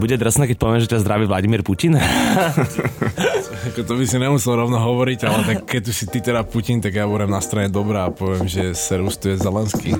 Bude drsné, keď poviem, že ťa zdraví Vladimír Putin? To by si nemusel rovno hovoriť, ale tak keď tu si ty teda Putin, tak ja budem na strane dobrá a poviem, že servus, tu je Zelenský.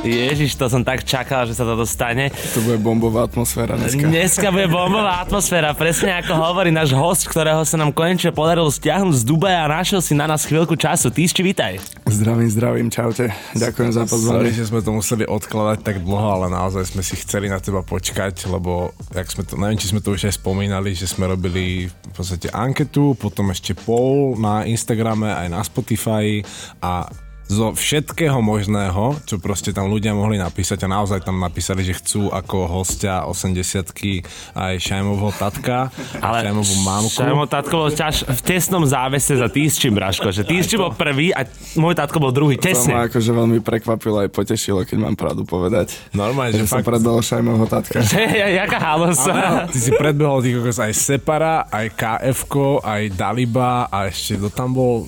Ježiš, to som tak čakal, že sa toto stane. To bude bombová atmosféra dneska. Dneska bude bombová atmosféra, presne ako hovorí náš host, ktorého sa nám konečne podarilo stiahnuť z Dubaja a našiel si na nás chvíľku času. Týšči, vítaj. Zdravím, čaute. Ďakujem za pozvanie. Sorry, že sme to museli odkladať tak dlho, ale naozaj sme si chceli na teba počkať, lebo jak sme to, neviem, či sme to už aj spomínali, že sme robili v podstate anketu, potom ešte poll na Instagrame, aj na Spotify a zo všetkého možného, čo proste tam ľudia mohli napísať a naozaj tam napísali, že chcú ako hostia 80-ky aj Šajmovho tatka, ale Šajmovú mamku. Šajmov tatko bol v tesnom závese za Týsčím, Braško, že Týsčím bol prvý a môj tatko bol druhý, tesne. To ma akože veľmi prekvapilo aj potešilo, keď mám pravdu povedať. Normálne, že fakt som predbehol Šajmovho tatka. Jaká halosa. Ty si predbehol tých kokos aj Separa, aj KF-ko, aj Daliba a ešte kto tam bol,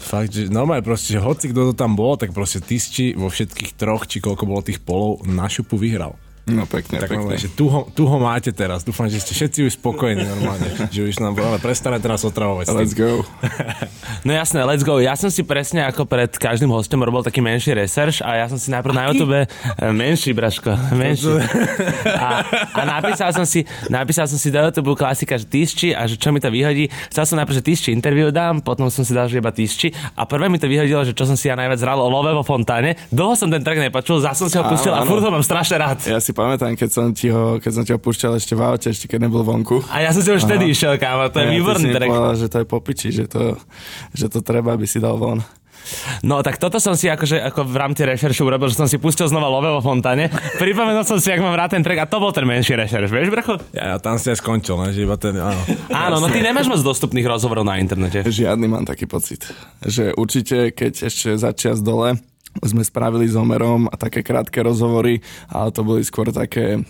fakt, že normálne proste, že hoci kto to tam bolo, tak proste Tisči vo všetkých troch, či koľko bolo tých polov, na šupu vyhral. No pekne, tak pekne. Že tu ho máte teraz. Dúfam, že ste všetci už spokojní normálne. Že už nám ale prestane teraz otravovať. Let's go. No jasné, let's go. Ja som si presne ako pred každým hostom robil taký menší research a ja som si najprv na YouTube menší, Braško, menší. A napísal som si do YouTube klasika, že Tisči a že čo mi to vyhodí. Chcel som najprv, že Tisči interview dám, potom som si dal, že iba Tisči a prvé mi to vyhodilo, že čo som si ja najviac hral o love vo fontáne. Dlho som ten track nepočul, zase som si ho pustil a furt ho mám strašne rád. Ja pamätám, keď som ti ho púšťal ešte v aute, ešte keď nebol vonku. A ja som si už vtedy išiel, kámo, to je výborný track. Povedal, že to je popiči, že to treba, aby si dal von. No tak toto som si akože v rámci rešeršu urobil, že som si pustil znova Love vo fontáne. Pripomenul som si, ak mám rád ten track a to bol ten menší rešerš, vieš, Bracho? Ja tam si aj skončil, ne? Že iba ten, áno. Áno, no ty nemáš moc dostupných rozhovorov na internete. Žiadny, mám taký pocit, že určite, keď ešte začias dole sme spravili s Homerom a také krátke rozhovory, ale to boli skôr také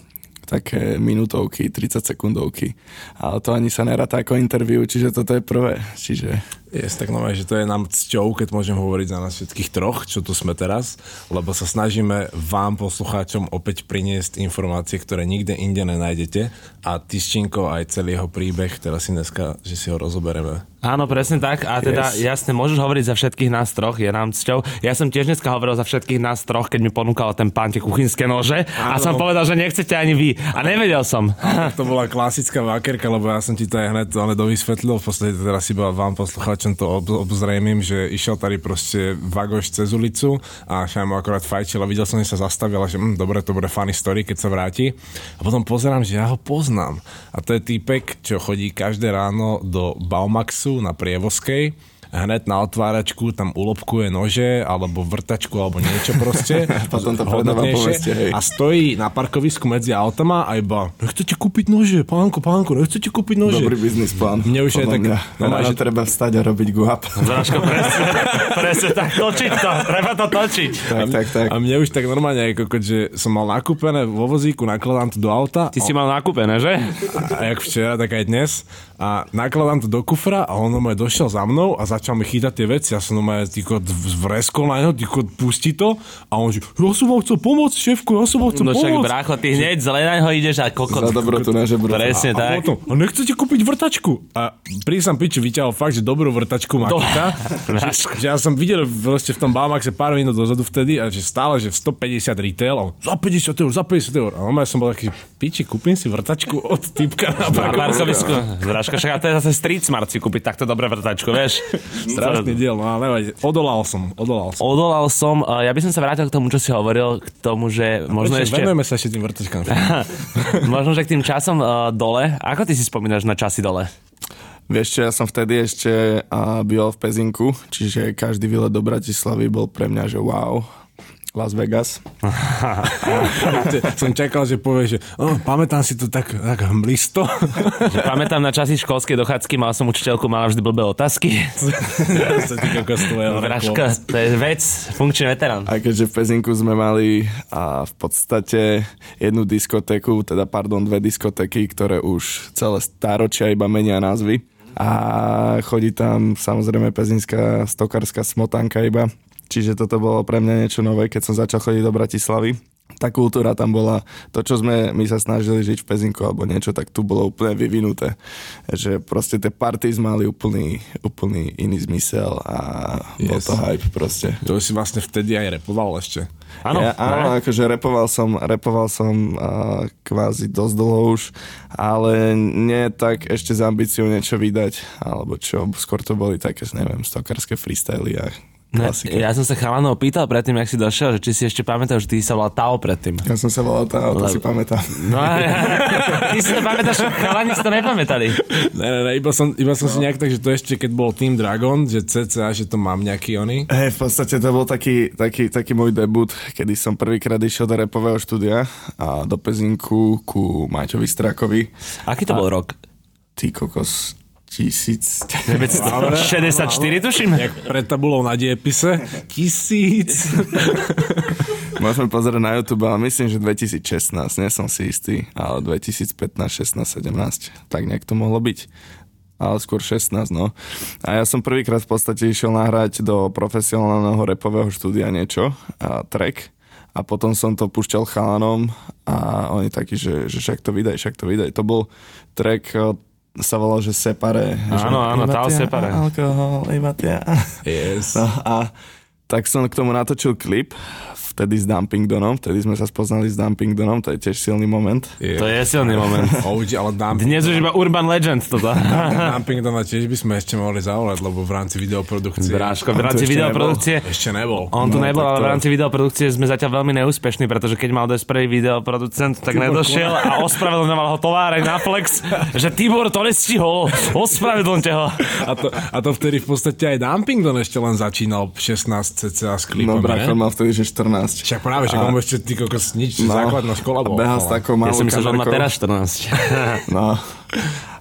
minútovky, 30 sekundovky. Ale to ani sa neráta ako interview, čiže toto je prvé. Čiže tak normálne, že to je nám cťou, keď môžem hovoriť za nás všetkých troch, čo tu sme teraz, lebo sa snažíme vám, poslucháčom, opäť priniesť informácie, ktoré nikde inde nenájdete a Tisčinko aj celý jeho príbeh, teraz si dneska, že si ho rozoberieme. Áno, presne tak. A teda jasne, môžeš hovoriť za všetkých nás troch, je nám cťou. Ja som tiež dneska hovoril za všetkých nás troch, keď mi ponúkal ten pán tie kuchynské nože. Áno. A som povedal, že nechcete ani vy. A nevedel som. Áno, to bola klasická vákerka, lebo ja som ti to aj hneď ale dovysvetlil. V podstate teraz iba vám, poslucháčom, to obzrejmím, že išiel tady proste vagoš cez ulicu a Šajmo akorát fajčil a videl som, že sa zastavil a že dobre, to bude funny story, keď sa vráti. A potom pozerám, že ja ho poznám. A to je týpek, čo chodí každé ráno do Balmaxu na Prievozkej, hneď na otváračku tam ulobkuje nože alebo vrtačku alebo niečo proste hodnotnejšie a stojí na parkovisku medzi autama a iba nechcete kúpiť nože, pánko, nechcete kúpiť nože. Dobrý biznis plán. Mne už je tak, že treba vstať a robiť guhap. Zrážko, presne tak, točiť to, treba to točiť. Tak. A mne už tak normálne, že som mal nakúpené vo vozíku, nakladám to do auta. Ty si mal nakúpené, že? A jak včera, tak aj dnes. A nakladám to do kufra a on normálne došiel za mnou a začal mi chýtať tie veci. Ja som normálne vreskol na neho, pustí to a on že, ja som vám chcel pomôcť, šéfku, ja som vám chcel pomôcť. No však, brácho, ty hneď zle na neho ideš a kokot. Za dobrotu na žebru. Presne tak. A potom, a nechcete kúpiť vrtačku? A prísam piči vyťahol fakt, že dobrú vrtačku má kýta. Že ja som videl vlastne v tom Balmaxe pár minút dozadu vtedy a že stále, že 150 retail a on, za 50 eur. A normálne som bol taký, piči, kúpim si vrtačku od typka na parkovisku. Zrážka, však a to je zase street smart si kúpiť takto dobré vrtačku, vieš? Strašný diel, no ale odolal som. Ja by som sa vrátil k tomu, čo si hovoril, k tomu, že možno ešte venujeme sa ešte tým vrtačkám. Možno, že k tým časom dole. Ako ty si spomínaš na časy dole? Vieš čo, ja som vtedy ešte býval v Pezinku, čiže každý výlet do Bratislavy bol pre mňa, že wow. Las Vegas. Som čakal, že povie, že pamätám si to tak hmlisto. Pamätám na časy školskej dochádzky, mal som učiteľku, mala vždy blbé otázky. Vraška, to je vec, funkčný veterán. A keďže v Pezinku sme mali v podstate jednu diskotéku, dve diskotéky, ktoré už celé stáročia iba menia názvy. A chodí tam samozrejme pezinská stokárska smotanka iba. Čiže toto bolo pre mňa niečo nové, keď som začal chodiť do Bratislavy. Tá kultúra tam bola, to, čo sme my sa snažili žiť v Pezinku alebo niečo, tak tu bolo úplne vyvinuté. Že proste tie parties mali úplný iný zmysel a bol to hype proste. To si vlastne vtedy aj rapoval ešte. Áno. Ja, áno, akože rapoval som kvázi dosť dlho už, ale nie tak ešte s ambíciou niečo vydať, alebo čo, skôr to boli také, neviem, stokárske freestyly a klasika. Ja som sa chalanov pýtal predtým, jak si došiel, že či si ešte pamätáš, že ty sa volal Tao predtým. Ja som sa volal Tao, to si pamätám. No ty si to pamätáš, chalani si to nepamätali. Ne, iba som si nejak tak, že to ešte keď bol Team Dragon, že cca, že to mám nejaký oni. Hej, v podstate to bol taký môj debut, kedy som prvýkrát išiel do rapového štúdia a do Pezinku ku Maťovi Strakovi. Aký to bol rok? Ty kokos... 1964 tuším. Jak pred tabulou na diepise. 1000. Môžeme pozerať na YouTube, ale myslím, že 2016. Nie som si istý, ale 2015, 16, 17. Tak nejak to mohlo byť. Ale skôr 16, no. A ja som prvýkrát v podstate išiel nahrať do profesionálneho rapového štúdia niečo. A track. A potom som to púšťal chalanom a oni takí, že však to vydaj. To bol track sa volal, že Separe. Áno, Tao Separe. Alkohol, iba tia. Yes. No, a tak som k tomu natočil klip, vtedy s Dumping Donom, vtedy sme sa spoznali s Dumping Donom, to je tiež silný moment. Yes. To je silný moment. Dnes už iba urban legend toto. Dumping Dona tiež by sme ešte mohli zavolať, lebo v rámci videoprodukcie... Bráško, v rámci videoprodukcie... Ešte nebol. On tu nebol, ale v rámci videoprodukcie sme zatiaľ veľmi neúspešní, pretože keď mal dosť prvý videoproducent, tak nedošiel a ospravedlňoval ho továreň na Plex, že Tibor to nestihol, ospravedlňte ho. A to vtedy v podstate aj Dumping Don ešte len začínal 16 cca s klipom, ne? No brácho mal vtedy, že 14. Však práve, že on ešte ty kokos nič, no, základná škola bola. Behal s takou malou kamerkou. Ja som myslel, že on má teraz 14. No,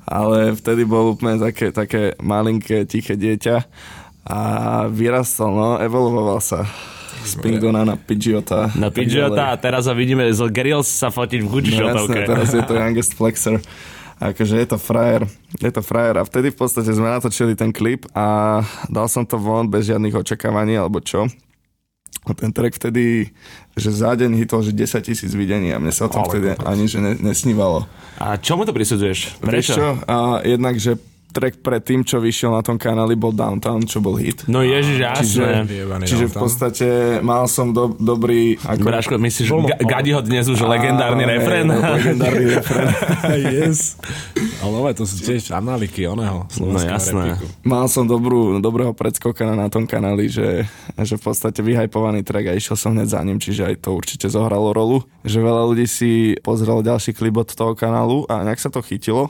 ale vtedy bol úplne také malinké, tiché dieťa a vyrastol, no, evoluoval sa. Z Pingdona na Pidgeota. Na Pidgeota a teraz ho vidíme z Grills sa fotiť v Gucci šotovke. No teraz je to youngest flexer. Akože je to frajer a vtedy v podstate sme natočili ten klip a dal som to von bez žiadnych očakávaní alebo čo. A ten track vtedy, že za deň hitol, že 10,000 videní a mne sa o tom vtedy ani že nesnívalo. A čomu to prisudzuješ? Prečo? Jednak, že track predtým, čo vyšiel na tom kanáli, bol Downtown, čo bol hit. No ježiš, jasné. Čiže v podstate mal som dobrý... Bráško, myslíš, Gadiho dnes už legendárny refren? Legendárny refren. Yes. Ale to sú tiež analyky oného slovenského repiku. Mal som dobrého predskokana na tom kanáli, že v podstate vyhypovaný track a išiel som hneď za ním, čiže aj to určite zohralo rolu. Že veľa ľudí si pozrelo ďalší klip od toho kanálu a nejak sa to chytilo.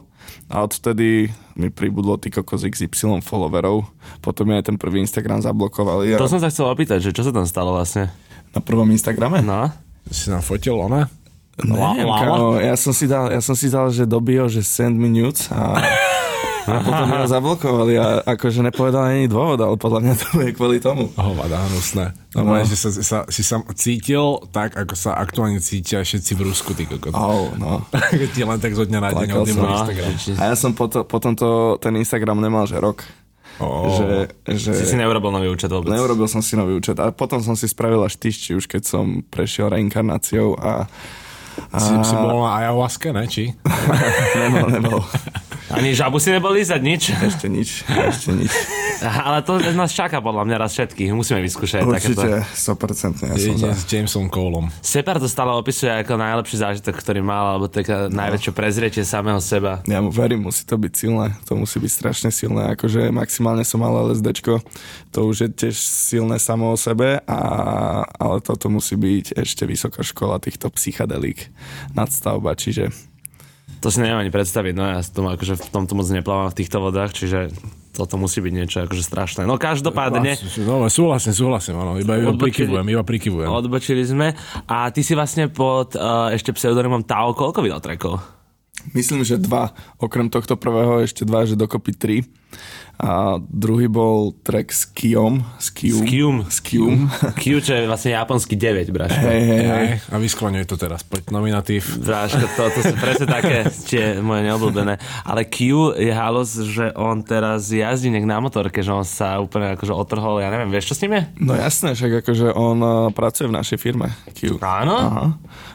A odtedy mi pribudlo ty kokos XY followerov. Potom mi aj ten prvý Instagram zablokovali. To som sa chcel opýtať, že čo sa tam stalo vlastne? Na prvom Instagrame? No. Si nám fotil ona? No, ja som si dal, že dobio, že send me nudes a... A potom ho zablokovali a akože nepovedal ani dôvod, ale podľa mňa to je kvôli tomu. Hovada, hnusné. No. Že si sa cítil tak, ako sa aktuálne cítia všetci v Rusku, ty kokot. No. Ti len tak zo dňa na deň odným Instagram. A ja som potom ten Instagram nemal, že rok. Že si neurobil nový účet vôbec. Neurobil som si nový účet a potom som si spravil až tyšči, už keď som prešiel reinkarnáciou a... Si bol na Ayahuaska, ne? Či? Nebol. Ani žabu si nebol lízať, nič? Ešte nič. Ale to nás čaká podľa mňa raz všetkých, musíme vyskúšať. Určite, 100%. Ja som s Jameson Colom. Separ to stále opisuje ako najlepší zážitok, ktorý mal, alebo taká najväčšie prezrietie samého seba. Ja mu verím, musí to byť silné, to musí byť strašne silné, akože maximálne som mal LSDčko, to už je tiež silné samo o sebe, ale toto musí byť ešte vysoká škola týchto psychadelík nadstavba, čiže... To si neviem ani predstaviť, no ja akože v tomto moc neplávam v týchto vodách, čiže toto musí byť niečo akože strašné. No každopádne... No súhlasím, áno, iba prikyvujem. Odbočili sme a ty si vlastne pod ešte pseudonymom Tao koľko vydal trackov? Myslím, že 2, okrem tohto prvého ešte 2, že dokopy 3. A druhý bol track s Kyom. Kyu, čo je vlastne japonský 9, bráško. Hej. A vyskloňuj to teraz, poď nominatív. Bráško, to sú presne také, čiže moje neobľúbené. Ale Kyu je halos, že on teraz jazdí nejak na motorke, že on sa úplne akože otrhol, ja neviem, vieš čo s ním je? No jasné, však akože on pracuje v našej firme, Kyu. Áno? Aha.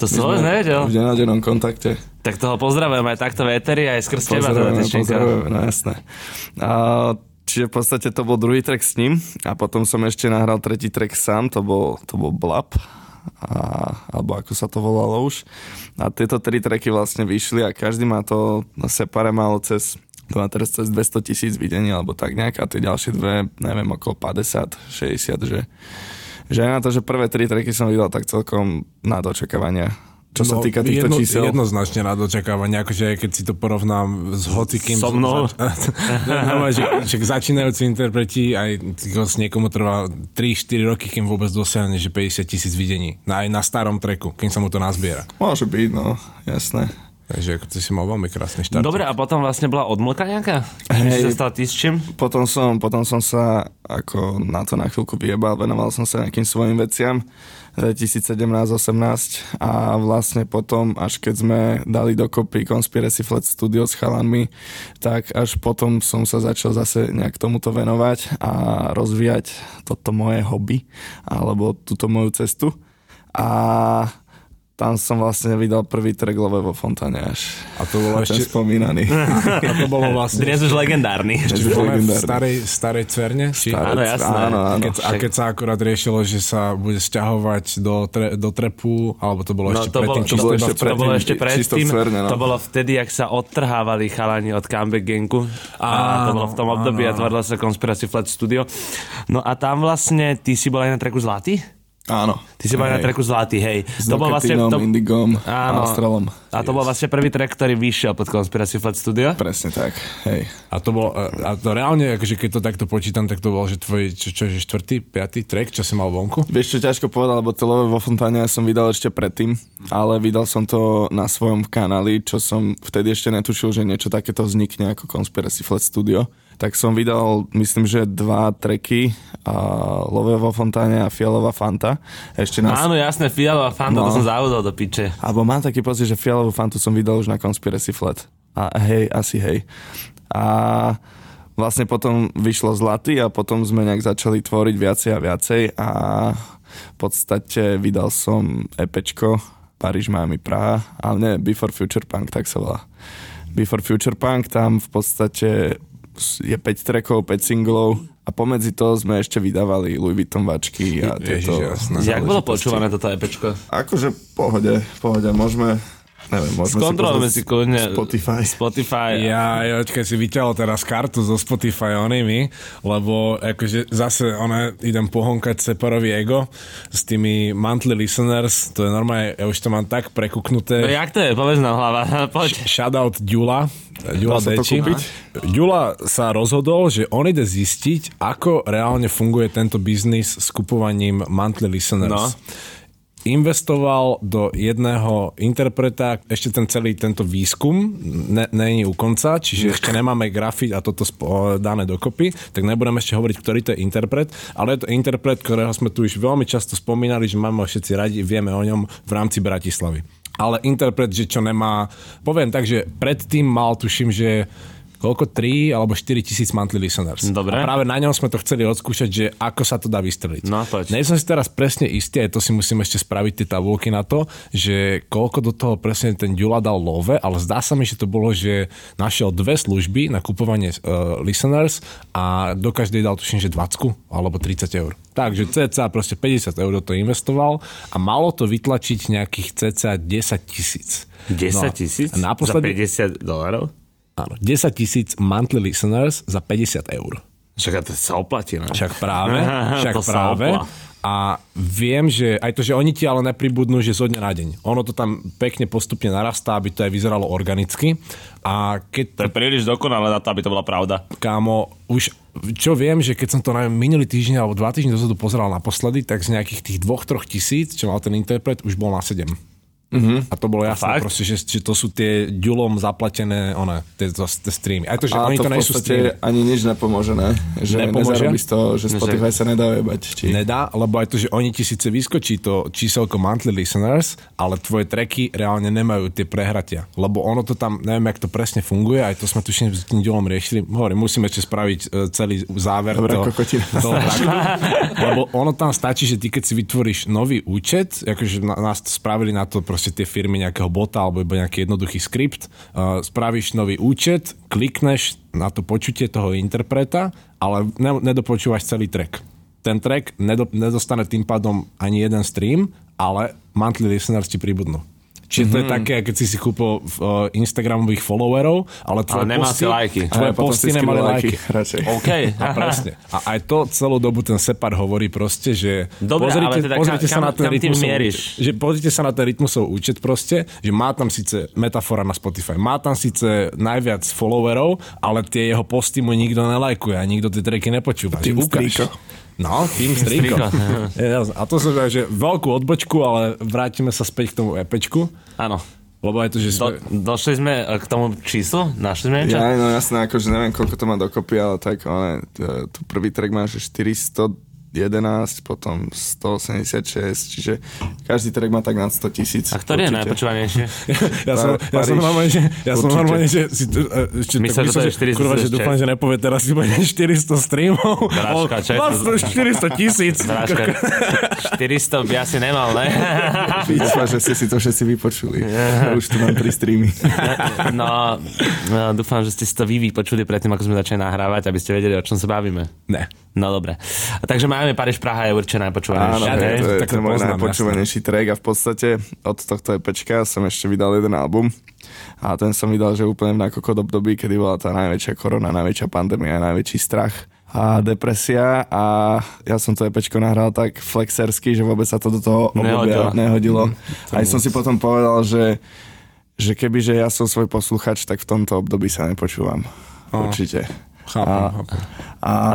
To som vôbec nevedel. V denadennom kontakte. Tak toho pozdravujem aj takto v éteri, aj skrz teba. Pozdravujeme, no jasné. Čiže v podstate to bol druhý track s ním a potom som ešte nahral tretí track sám, to bol Blab, alebo ako sa to volalo už. A tieto tri tracky vlastne vyšli a každý má to na Separe malo cez 200,000 videní, alebo tak nejak a tie ďalšie dve, neviem, okolo 50-60, že aj na to, že prvé tri tracky som videl tak celkom na dočakávania. Čo sa týka týchto čísel? Jednoznačne rád očakávania, akože keď si to porovnám s hocikým... So mnou? Však začínajúci interpreti, aj niekomu trvá 3-4 roky, kým vôbec dosiahne, že 50,000 videní. Aj na starom treku, kým sa mu to nazbiera. Môže byť, no, jasné. Takže ty si mal veľmi krásny štart. Dobre, a potom vlastne bola odmlka nejaká? Hej, potom som sa ako na to na chvíľku vyjebal, venoval som sa nejakým svojim veciam 2017-18 a vlastne potom, až keď sme dali dokopy Conspiracy Flat Studio s chalanmi, tak až potom som sa začal zase nejak tomuto venovať a rozvíjať toto moje hobby, alebo túto moju cestu a... Tam som vlastne vydal prvý track Love vo fontáne až. A to bolo ešte spomínaný. A to bolo vlastne... Dnes už legendárny. Ešte v starej Cverne? Áno, jasné. Áno. Keď sa akurát riešilo, že sa bude sťahovať do trepu, alebo to bolo ešte predtým? To bolo ešte predtým. To bolo vtedy, jak sa odtrhávali chalani od comeback gangu. A to bolo v tom období a tvorila sa Conspiracy Flat Studio. No a tam vlastne, ty si bol aj na tracku Zlatý? Áno. Ty si bol na tracku Zlatý, hej. S Voketínom, Indigom a Astralom. A to bol vlastne prvý track, ktorý vyšiel pod Conspiracy Flat Studio? Presne tak, hej. A to bolo, a to reálne, akože keď to takto počítam, tak to bol, že tvoj, čo je 4., 5. track, čo si mal vonku? Vieš čo, ťažko povedať, lebo to Love vo fontáne som vydal ešte predtým, ale vydal som to na svojom kanáli, čo som vtedy ešte netušil, že niečo takéto vznikne ako Conspiracy Flat Studio. Tak som vydal, myslím, že 2 tracky Love vo fontáne a Fialová fanta. Áno, jasné, Fialová fanta, to som zaudol do piče. Alebo mám taký pocit, že Fialovú fantu som vydal už na Conspiracy Flat. Hej. A vlastne potom vyšlo Zlatý a potom sme nejak začali tvoriť viacej a v podstate vydal som EPčko Paríž, Miami, Praha, ale nie, Before Future Punk, tak sa volá. Before Future Punk, tam v podstate... je 5 trackov, 5 singlov a pomedzi toho sme ešte vydávali Louis Vuitton vačky a tieto... Jak bolo počúvané toto EPčko? Akože pohode, môžeme... Neviem, skontrolujeme si kľudne Spotify. Ja keď si vyťahol teraz kartu zo Spotify onými, lebo akože zase idem pohonkať Separový ego s tými monthly listeners, to je normálne, ja už to mám tak prekuknuté. No jak to je? Povedz nám hlava, poď. Shoutout Dula Deči. Dula sa rozhodol, že on ide zistiť, ako reálne funguje tento biznis s kupovaním monthly listeners. No. Investoval do jedného interpreta, ešte tento výskum není u konca, čiže ešte nemáme grafit a toto dané dokopy, tak nebudem ešte hovoriť, ktorý to je interpret, ale je to interpret, ktorého sme tu už veľmi často spomínali, že máme ho všetci radi, vieme o ňom v rámci Bratislavy. Ale interpret, že čo nemá, poviem tak, že predtým mal, tuším, že koľko 3 alebo 4 000 monthly listeners. Dobre. A práve na ňom sme to chceli odskúšať, že ako sa to dá vystreliť. No, nie som si teraz presne istý, aj to si musím ešte spraviť tie tabulky na to, že koľko do toho presne ten Dula dal Love, ale zdá sa mi, že to bolo, že našiel 2 služby na kupovanie listeners a do každej dal tuším, že 20 alebo 30 €. Takže cca proste 50 € to investoval a malo to vytlačiť nejakých cca 10,000. 10,000? No, naposledy... Za $50? Áno, 10,000 monthly listeners za $50. Však to sa oplatí, ne? Však práve. A viem, že aj to, že oni ti ale nepribudnú, že zo dňa na deň. Ono to tam pekne postupne narastá, aby to aj vyzeralo organicky. A keď... To je príliš dokonalé na to, aby to bola pravda. Kámo, už čo viem, že keď som to minulý týždeň alebo 2 týždne dozadu pozeral naposledy, tak z nejakých tých 2-3 tisíc, čo mal ten interpret, už bol na 7. A to bolo jasné, proste, že to sú tie ďulom zaplatené tie streamy. Aj to, že oni to nejsú streamy. Ani nič nepomôže, ne? Že nezarobí z toho, že Spotify sa nedá ujebať. Či... Nedá, lebo aj to, že oni ti síce vyskočí to číselko monthly listeners, ale tvoje tracky reálne nemajú tie prehratia. Lebo ono to tam, neviem, jak to presne funguje, aj to sme tuším s tým ďulom riešili. Hovorím, musíme ešte spraviť celý záver. Dobrá kokotina. Lebo ono tam stačí, že ty keď si vytvoríš nový účet, akože nás spravili na to proste tie firmy nejakého bota alebo iba nejaký jednoduchý skript, spravíš nový účet, klikneš na to počutie toho interpreta, ale nedopočúvaš celý track. Ten track nedostane tým pádom ani jeden stream, ale monthly listeners ti pribudnú. Čiže to je také, keď si kúpil Instagramových followerov, ale tvoje posty nemali lajky. Okay. A presne. A aj to celú dobu ten Separ hovorí proste, že pozrite sa na ten rytmusov účet proste, že má tam síce metafora na Spotify, má tam síce najviac followerov, ale tie jeho posty mu nikto nelajkuje a nikto tie tracky nepočúva. Ty ukáž. No, tým striko. A to som že veľkú odbočku, ale vrátime sa späť k tomu EPčku. Áno. Lebo aj to, že sme... Došli sme k tomu číslu? Našli sme niečo? Ja, no jasné, akože neviem, koľko to má dokopy, ale tak, tu prvý track má, že 411, potom 186, čiže každý track má tak nad 100 000. A ktorý je najpočúvanejšie? Ja som normálne, že si tu... Myslím, že 400 000. Kurva, že dúfam, že nepovie teraz iba 400 streamov. Dražka, čo je to? 400 000. Dražka, 400 by asi nemal, ne? Víčva, že ste si to všetci vypočuli. Ja už tu mám 3 streamy. No, dúfam, že ste si to vy vypočuli predtým, ako sme začali nahrávať, aby ste vedeli, o čom sa bavíme. Ne. No dobre. A takže máme Paríž-Praha je určite najpočúvanejší. Áno, to je môj najpočúvanejší track a v podstate od tohto EPčka som ešte vydal jeden album a ten som vydal, že úplne v nakokot období, kedy bola tá najväčšia korona, najväčšia pandémia, najväčší strach a depresia a ja som to EPčko nahral tak flexersky, že vôbec sa to do toho obdobia nehodilo. Aj som si potom povedal, že kebyže ja som svoj posluchač, tak v tomto období sa nepočúvam. Určite. A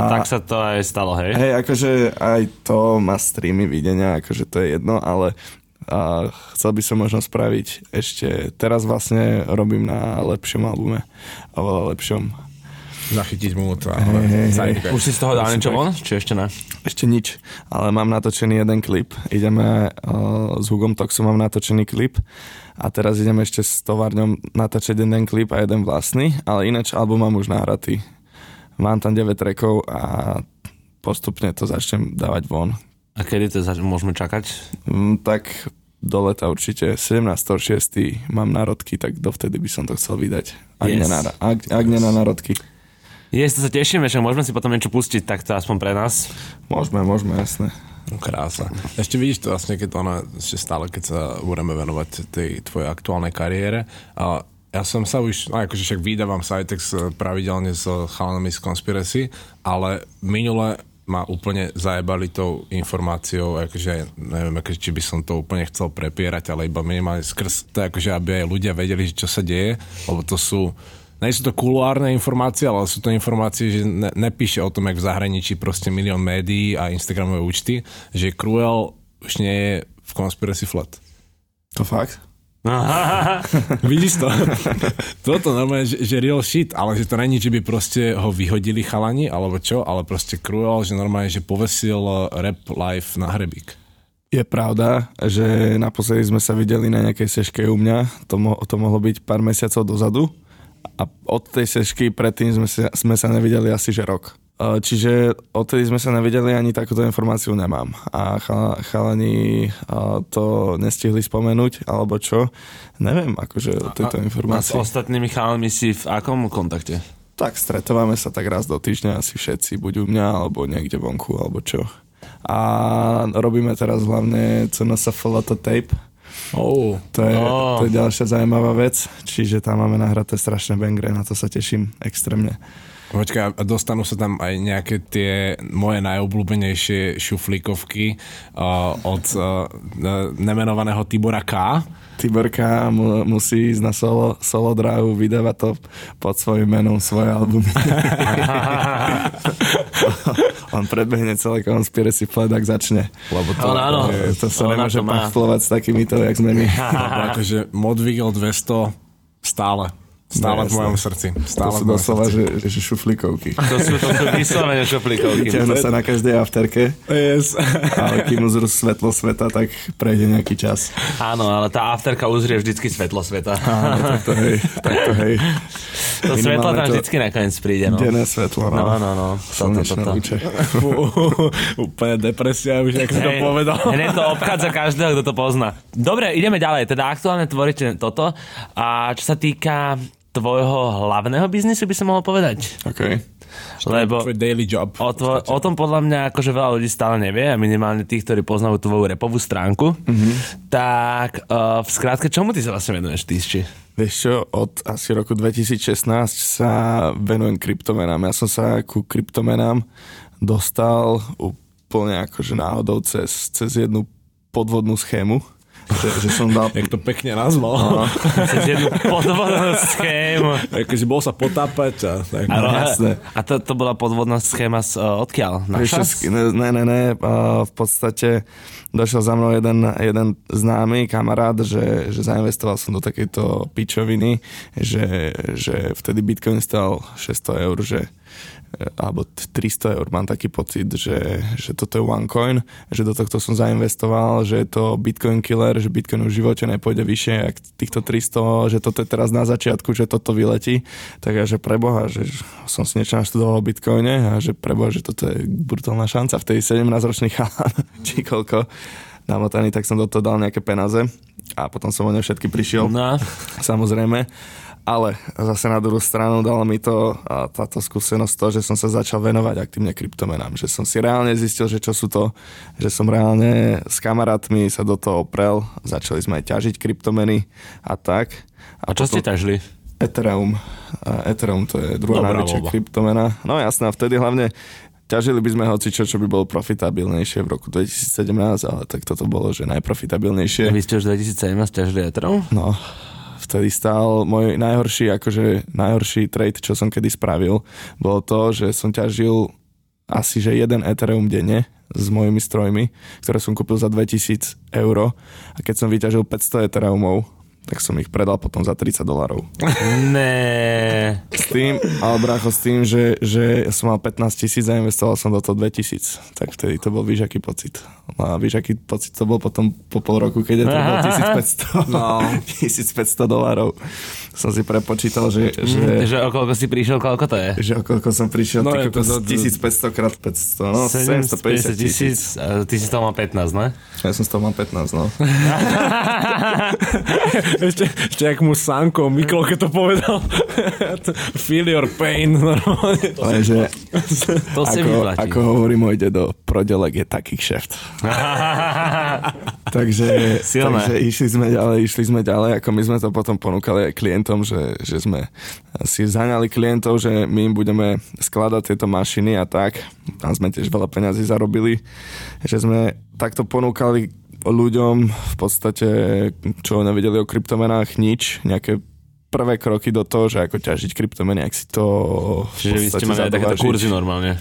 tak sa to aj stalo, hej? Hej, akože aj to má streamy videnia, akože to je jedno, ale chcel by som možno spraviť ešte, teraz vlastne robím na lepšom albume, oveľa lepšom. Zachytiť mu to. Už si z toho dal niečo von? Či ešte ne? Ešte nič, ale mám natočený jeden klip. Ideme s Hugom Toxom, mám natočený klip a teraz ideme ešte s továrňom natočiť jeden klip a jeden vlastný, ale ináč album mám už nahratý. Mám tam 9 trackov a postupne to začnem dávať von. A kedy to môžeme čakať? Tak do leta určite. 17.6. mám národky, tak dovtedy by som to chcel vydať. Ak nie na národky. To sa tešíme, že môžeme si potom niečo pustiť, tak to aspoň pre nás. Môžeme, jasné. Krása. Ešte vidíš to vlastne, keď keď sa budeme venovať tej tvojej aktuálnej kariére, ale... Ja som sa už, akože však vydávam Cytex pravidelne s chalanami z Conspiracy, ale minule ma úplne zajebali tou informáciou, akože neviem, či by som to úplne chcel prepierať, ale iba minimálne skrz to, akože aby aj ľudia vedeli, čo sa deje, lebo to sú... Nie sú to kuluárne informácie, ale sú to informácie, že nepíše o tom, jak v zahraničí proste milión médií a Instagramové účty, že Cruel už nie je v Conspiracy Flat. To fakt? Vidíš to? Toto normálne, že real shit, ale že to není, že by proste ho vyhodili chalani, alebo čo, ale proste Cruel, že normálne, že povesil rap live na hrebík. Je pravda, že naposledy sme sa videli na nejakej seške u mňa, to mohlo byť pár mesiacov dozadu a od tej sešky predtým sme sa nevideli asi že rok. Čiže odtedy sme sa nevedeli, ani takúto informáciu nemám. A chalani to nestihli spomenúť, alebo čo? Neviem, akože o tejto informácii. A s ostatnými chalami si v akom kontakte? Tak stretávame sa tak raz do týždňa asi všetci, buď u mňa, alebo niekde vonku, alebo čo. A robíme teraz hlavne Sana sa Faloto tape. To je ďalšia zaujímavá vec, čiže tam máme nahraté strašné bangre, na to sa teším extrémne. Počkaj, a dostanú sa tam aj nejaké tie moje najobľúbenejšie šuflíkovky od nemenovaného Tibora K. Tibor K musí ísť na solo dráhu, vydáva to pod svojím menom svoje albumy. on predbehne celé Conspiracy Flat, ak začne. Lebo to, no. To sa nemôže pachtlovať s takými to, jak sme my. Takže Modvigil 200 stále v mojom srdci. Stále to sú doslova, že šuflíkovky. To sú vyslovene šuflíkovky. Vyťahnu sa na každej afterke. Yes. Ale kým uzru svetlo sveta, tak prejde nejaký čas. Áno, ale tá afterka uzrie vždycky svetlo sveta. Áno, tak to hej. To minimálne svetlo tam vždycky nakoniec príde, no. Denné svetlo, no. No. Úplne depresia už, jak si to povedal. Hneď to obchádza každého, kto to pozná. Dobre, ideme ďalej. Teda aktuálne tvoríte toto. A čo sa týka tvojho hlavného biznisu, by som mohol povedať. OK. Lebo daily job, o tom podľa mňa akože veľa ľudí stále nevie, a minimálne tých, ktorí poznajú tvoju repovú stránku. Mm-hmm. Tak v skrátke, čomu ty sa vlastne venuješ, Týsči? Vieš čo, od asi roku 2016 sa venujem kryptomenám. Ja som sa ku kryptomenám dostal úplne akože náhodou cez jednu podvodnú schému. Že som dal... Jak to pekne nazval. No. Cez jednu podvodnú schému. Keď si bol sa potápať. A to bola podvodná schéma odkiaľ? Naša? Ne. V podstate došiel za mnou jeden známy kamarát, že zainvestoval som do takejto pičoviny, že vtedy Bitcoin stal 600 eur, alebo 300 eur, mám taký pocit, že toto je OneCoin, že do tohto som zainvestoval, že je to Bitcoin killer, že Bitcoin v živote nepôjde vyššie ako týchto 300, že toto je teraz na začiatku, že toto vyletí, tak že preboha, že som si niečo naštudoval o Bitcoine a že preboha, že toto je brutálna šanca, vtedy 17-ročný chalan, či koľko, namotaný, tak som do toho dal nejaké peniaze a potom som o ne všetky prišiel, no. Samozrejme. Ale zase na druhú stranu dala mi to táto skúsenosť to, že som sa začal venovať aktívne kryptomenám. Že som si reálne zistil, že čo sú to, že som reálne s kamarátmi sa do toho oprel. Začali sme aj ťažiť kryptomeny a tak. A čo ste ťažili? Ethereum. Ethereum to je druhá najväčšia kryptomena. No jasná, vtedy hlavne ťažili by sme hocičo, čo by bolo profitabilnejšie v roku 2017, ale tak toto bolo, že najprofitabilnejšie. Vy ste už 2017 ťažili Ethereum? No. Vtedy stál môj najhorší trade, čo som kedy spravil, bolo to, že som ťažil asi že 1 Ethereum denne s mojimi strojmi, ktoré som kúpil za 2000 eur, a keď som vyťažil 500 Ethereumov, tak som ich predal potom za $30. Né. S tým, že som mal 15 000 a investoval som do toho 2000. Tak vtedy to bol výžaký pocit. A výžaký pocit to bol potom po pol roku, keď je to bol 1500. No. $1500. Som si prepočítal, že okoľko si prišiel, koľko to je? Že okoľko som prišiel, no, to 1500 x 500, no 750 000. Ty si to mal 15, ne? Ja som z toho mal 15, no. Ešte jak mu Sanko Miklo, keď to povedal. Feel your pain. Normálne. To si vyplatí. Ako hovorí môj dedo, prodelek je taký kšeft. takže išli sme ďalej, ako my sme to potom ponúkali aj klientom, že sme si zaňali klientov, že my im budeme skladať tieto mašiny a tak. Tam sme tiež veľa peňazí zarobili. Že sme takto ponúkali ľuďom v podstate, čo nevedeli o kryptomenách, nič, nejaké prvé kroky do toho, že ako ťažiť kryptomeny, ak si to v podstate zadovážiť. Čiže vy ste mali aj takéto kurzy normálne.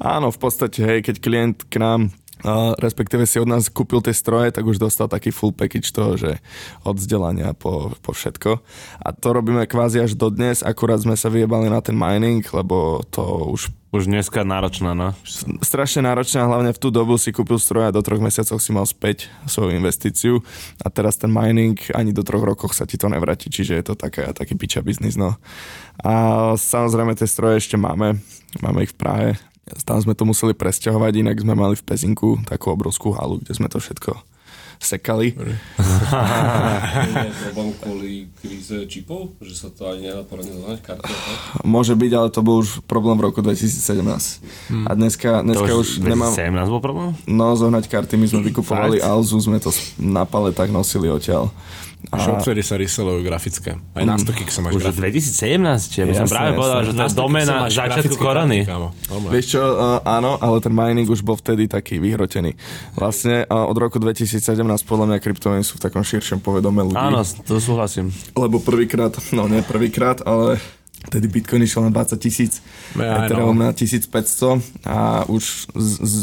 Áno, v podstate, hej, keď klient k nám respektíve si od nás kúpil tie stroje, tak už dostal taký full package toho, že od vzdelania po všetko. A to robíme kvázi až do dnes, akurát sme sa vyjebali na ten mining, lebo to už dneska náročná, no? Strašne náročná, hlavne v tú dobu si kúpil stroj a do 3 mesiacoch si mal späť svoju investíciu a teraz ten mining ani do 3 rokoch sa ti to nevráti, čiže je to taký piča biznis, no. A samozrejme tie stroje ešte máme ich v Prahe. Tam sme to museli presťahovať, inak sme mali v Pezinku takú obrovskú halu, kde sme to všetko sekali. Problém kvôli kríze čipov? Že sa to ani nedá porovnať karty? Môže byť, ale to bol už problém v roku 2017. A dneska už nemám... 2017 bol problém? No, zohnať karty. My sme vykupovali Alzu, sme to na paletách nosili odtiaľ. Už odtedy sa ryselujú grafické. Aj na 100 kiksa máš grafické. Už od 2017, ja som práve povedal, že tá domena začiatku korony. Vieš čo, áno, ale ten mining už bol vtedy taký vyhrotený. Vlastne od roku 2017 podľa mňa kryptomeny sú v takom širšom povedome ľudí. Áno, to súhlasím. Lebo prvýkrát, no nie prvýkrát, ale Tedy Bitcoin išiel na 20 000, Ethereum na 1500 a už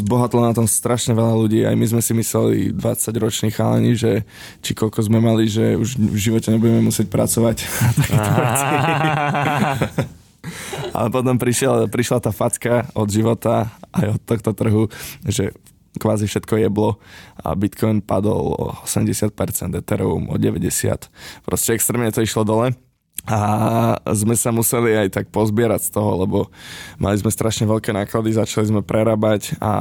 zbohatlo na tom strašne veľa ľudí. Aj my sme si mysleli 20-roční chalani, že či koľko sme mali, že už v živote nebudeme musieť pracovať. Ale potom prišla tá facka od života aj od tohto trhu, že kvázi všetko jeblo a Bitcoin padol o 80%, Ethereum o 90%. Proste extrémne to išlo dole. A sme sa museli aj tak pozbierať z toho, lebo mali sme strašne veľké náklady, začali sme prerábať a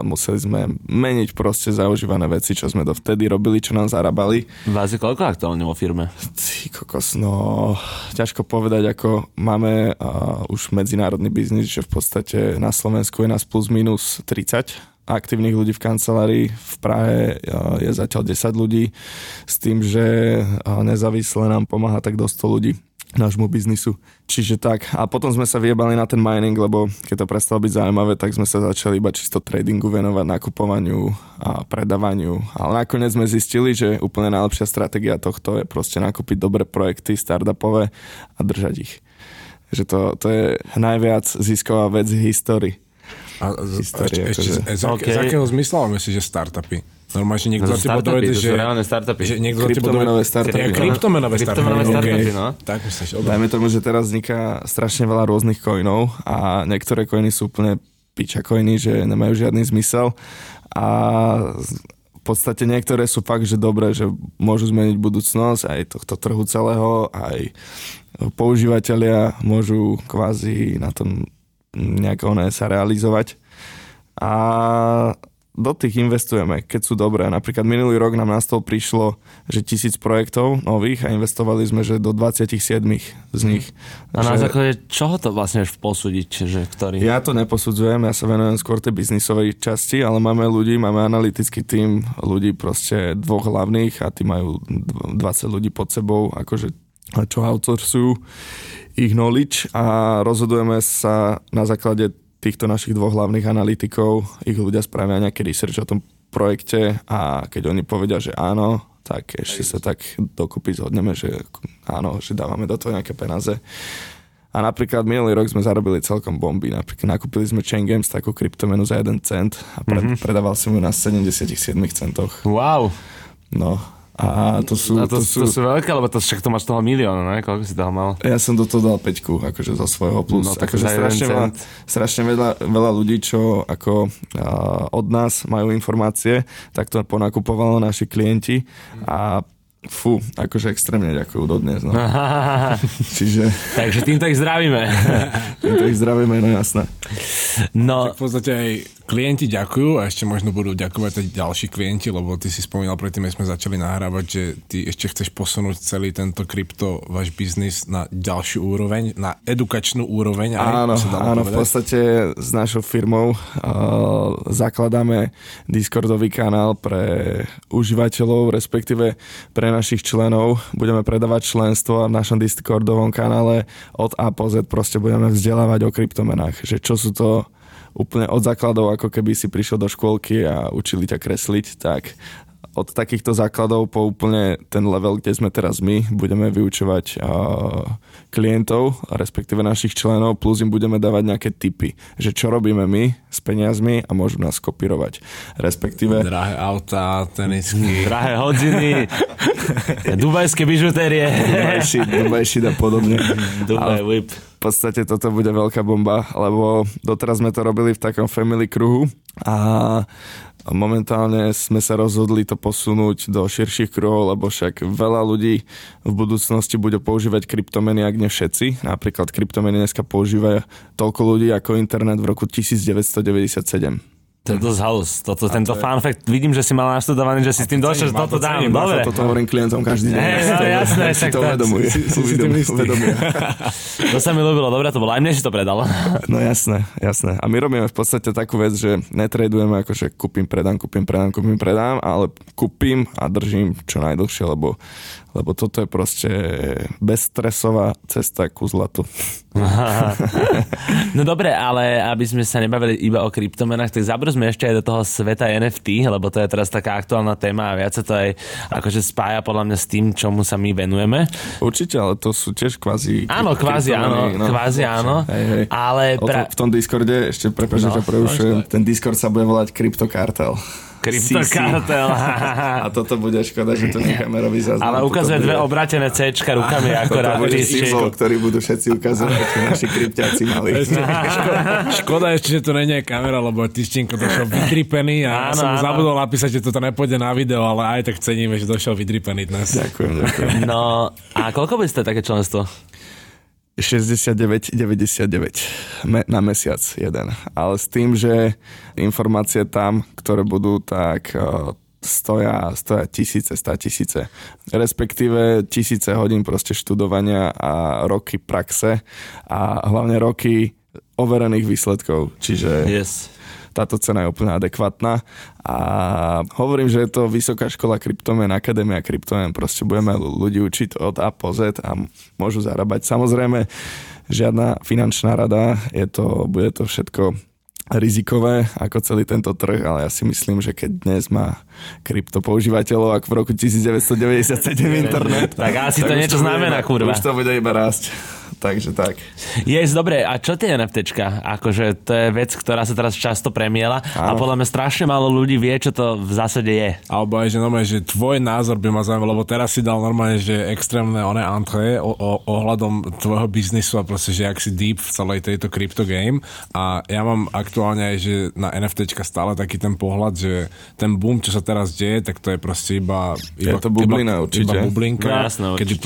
museli sme meniť proste zaužívané veci, čo sme dovtedy robili, čo nám zarábali. Vás je koľko aktuálne vo firme? Ty kokos, no ťažko povedať, ako máme už medzinárodný biznis, že v podstate na Slovensku je nás plus minus 30 aktívnych ľudí v kancelárii. V Prahe je zatiaľ 10 ľudí s tým, že nezávisle nám pomáha tak do 100 ľudí nášmu biznisu. Čiže tak. A potom sme sa vyjebali na ten mining, lebo keď to prestalo byť zaujímavé, tak sme sa začali iba čisto tradingu venovať, nakupovaniu a predávaniu. Ale nakoniec sme zistili, že úplne najlepšia stratégia tohto je proste nakúpiť dobré projekty startupové a držať ich. Že to je najviac zisková vec v histórii. Z akého zmysla máme si, že startupy? Normálne, že niekto za teba dojde, že... Kryptomenové startupy. Kryptomenové startupy, no. Tak myslíš, dajme tomu, že teraz vzniká strašne veľa rôznych coinov a niektoré coiny sú úplne piča coiny, že nemajú žiadny zmysel a v podstate niektoré sú fakt, že dobré, že môžu zmeniť budúcnosť aj tohto trhu celého, aj používateľia môžu kvázi na tom nejak sa realizovať a do tých investujeme, keď sú dobré. Napríklad minulý rok nám na stôl prišlo, že 1000 projektov nových a investovali sme, že do 27 z nich. A na základe čoho to vlastne posúdiť? Že ktorý? Ja to neposudzujem, ja sa venujem skôr tej biznisovej časti, ale máme ľudí, máme analytický tím ľudí proste dvoch hlavných a tí majú 20 ľudí pod sebou, akože čo outsourcujú ich knowledge a rozhodujeme sa na základe týchto našich dvoch hlavných analytikov, ich ľudia spravia nejaký research o tom projekte a keď oni povedia, že áno, tak ešte sa tak dokopy zhodneme, že áno, že dávame do toho nejaké peniaze. A napríklad minulý rok sme zarobili celkom bomby. Napríklad nakúpili sme Chain Games takú kryptomenu za 1 cent a predával som ju na 77 centoch. Wow! No... A to sú veľké, lebo to však to máš toho milióna, ne? Koľko si toho mal? Ja som do toho dal 5, akože zo svojho plus. No, akože strašne veľa ľudí, čo ako od nás majú informácie, tak to ponakupovalo naši klienti a fú, akože extrémne ďakujú dodnes. No. Čiže... Takže týmto ich zdravíme. Týmto ich zdravíme, no jasné. No. Tak v podstate aj klienti ďakujú a ešte možno budú ďakovať aj ďalší klienti, lebo ty si spomínal predtým, keď sme začali nahrávať, že ty ešte chceš posunúť celý tento krypto, váš biznis na ďalšiu úroveň, na edukačnú úroveň. Áno, v podstate s našou firmou zakladáme Discordový kanál pre užívateľov, respektíve pre našich členov. Budeme predávať členstvo v našom Discordovom kanále od A po Z, proste budeme vzdelávať o kryptomenách, že čo sú to úplne od základov, ako keby si prišiel do škôlky a učili ťa kresliť, tak od takýchto základov po úplne ten level, kde sme teraz my, budeme vyučovať klientov, respektíve našich členov, plus im budeme dávať nejaké tipy, že čo robíme my s peniazmi a môžu nás kopírovať. Respektíve... Drahé autá, tenisky. Drahé hodiny. Dubajské bižutérie. Dubajšit a podobne. Dubaj whip. V podstate toto bude veľká bomba, lebo doteraz sme to robili v takom family kruhu a momentálne sme sa rozhodli to posunúť do širších kruhov, lebo však veľa ľudí v budúcnosti bude používať kryptomeny, ak nie všetci. Napríklad kryptomeny dneska používa toľko ľudí ako internet v roku 1997. To je dosť halus. Tento fun fact, vidím, že si mal naštudovaný, že si s tým došiel, že toto dám. Dobre. Ja toto hovorím klientom každý deň. Jasné, však to uvedomuje. To sa mi ľúbilo, dobre to bolo. Aj mne si to predalo. No jasné. A my robíme v podstate takú vec, že netradujeme ako, že kúpim, predám, ale kúpim a držím čo najdlhšie, lebo toto je proste bezstresová cesta ku zlatu. No dobre, ale aby sme sa nebavili iba o kryptomenách, tak poďme ešte aj do toho sveta NFT, lebo to je teraz taká aktuálna téma a viac sa to aj akože spája podľa mňa s tým, čomu sa my venujeme. Určite, ale to sú tiež kvázi... Áno, kvázi áno, no, kvázi áno. Hej, hej. Ale v tom Discorde, ešte prepáč, že to prerušujem, ten Discord sa bude volať Kryptokartel. Kryptokartel. A toto bude škoda, že to necháme robiť záznam. Ale ukazuje dve obratené C-čka rukami. Akorát. Toto bude symbol, ktorý budú všetci ukazovať, čo naši krypťáci mali. Škoda ešte, že to nie je kamera, lebo Tištinko došiel vydripený a áno, som mu zabudol napísať, že toto nepôjde na video, ale aj tak ceníme, že došiel vydripený dnes. Ďakujem. No a koľko by ste také členstvo? 69,99 na mesiac jeden. Ale s tým, že informácie tam, ktoré budú, tak stoja tisíce, 100 tisíce. Respektíve tisíce hodín proste študovania a roky praxe a hlavne roky overených výsledkov. Čiže táto cena je úplne adekvátna. A hovorím, že je to Vysoká škola kryptomien, Akadémia kryptomien. Proste budeme ľudí učiť od A po Z a môžu zarábať. Samozrejme, žiadna finančná rada, bude to všetko rizikové, ako celý tento trh, ale ja si myslím, že keď dnes má krypto používateľov, ako v roku 1997 internet, tak asi to niečo znamená, kurva. Už to bude iba rásť. Takže tak. Dobre, a čo tie NFTčka? Akože to je vec, ktorá sa teraz často premiela a podľa mňa strašne málo ľudí vie, čo to v zásade je. Alebo aj, že normálne, že tvoj názor by ma zaujímal, lebo teraz si dal normálne, že extrémne entrée ohľadom tvojho biznisu a proste, že jak si deep v celej tejto crypto game a ja mám aktuálne aj, že na NFTčka stále taký ten pohľad, že ten boom, čo sa teraz deje, tak to je proste iba je to bublina, určite. Iba bublinka, jasne, určite.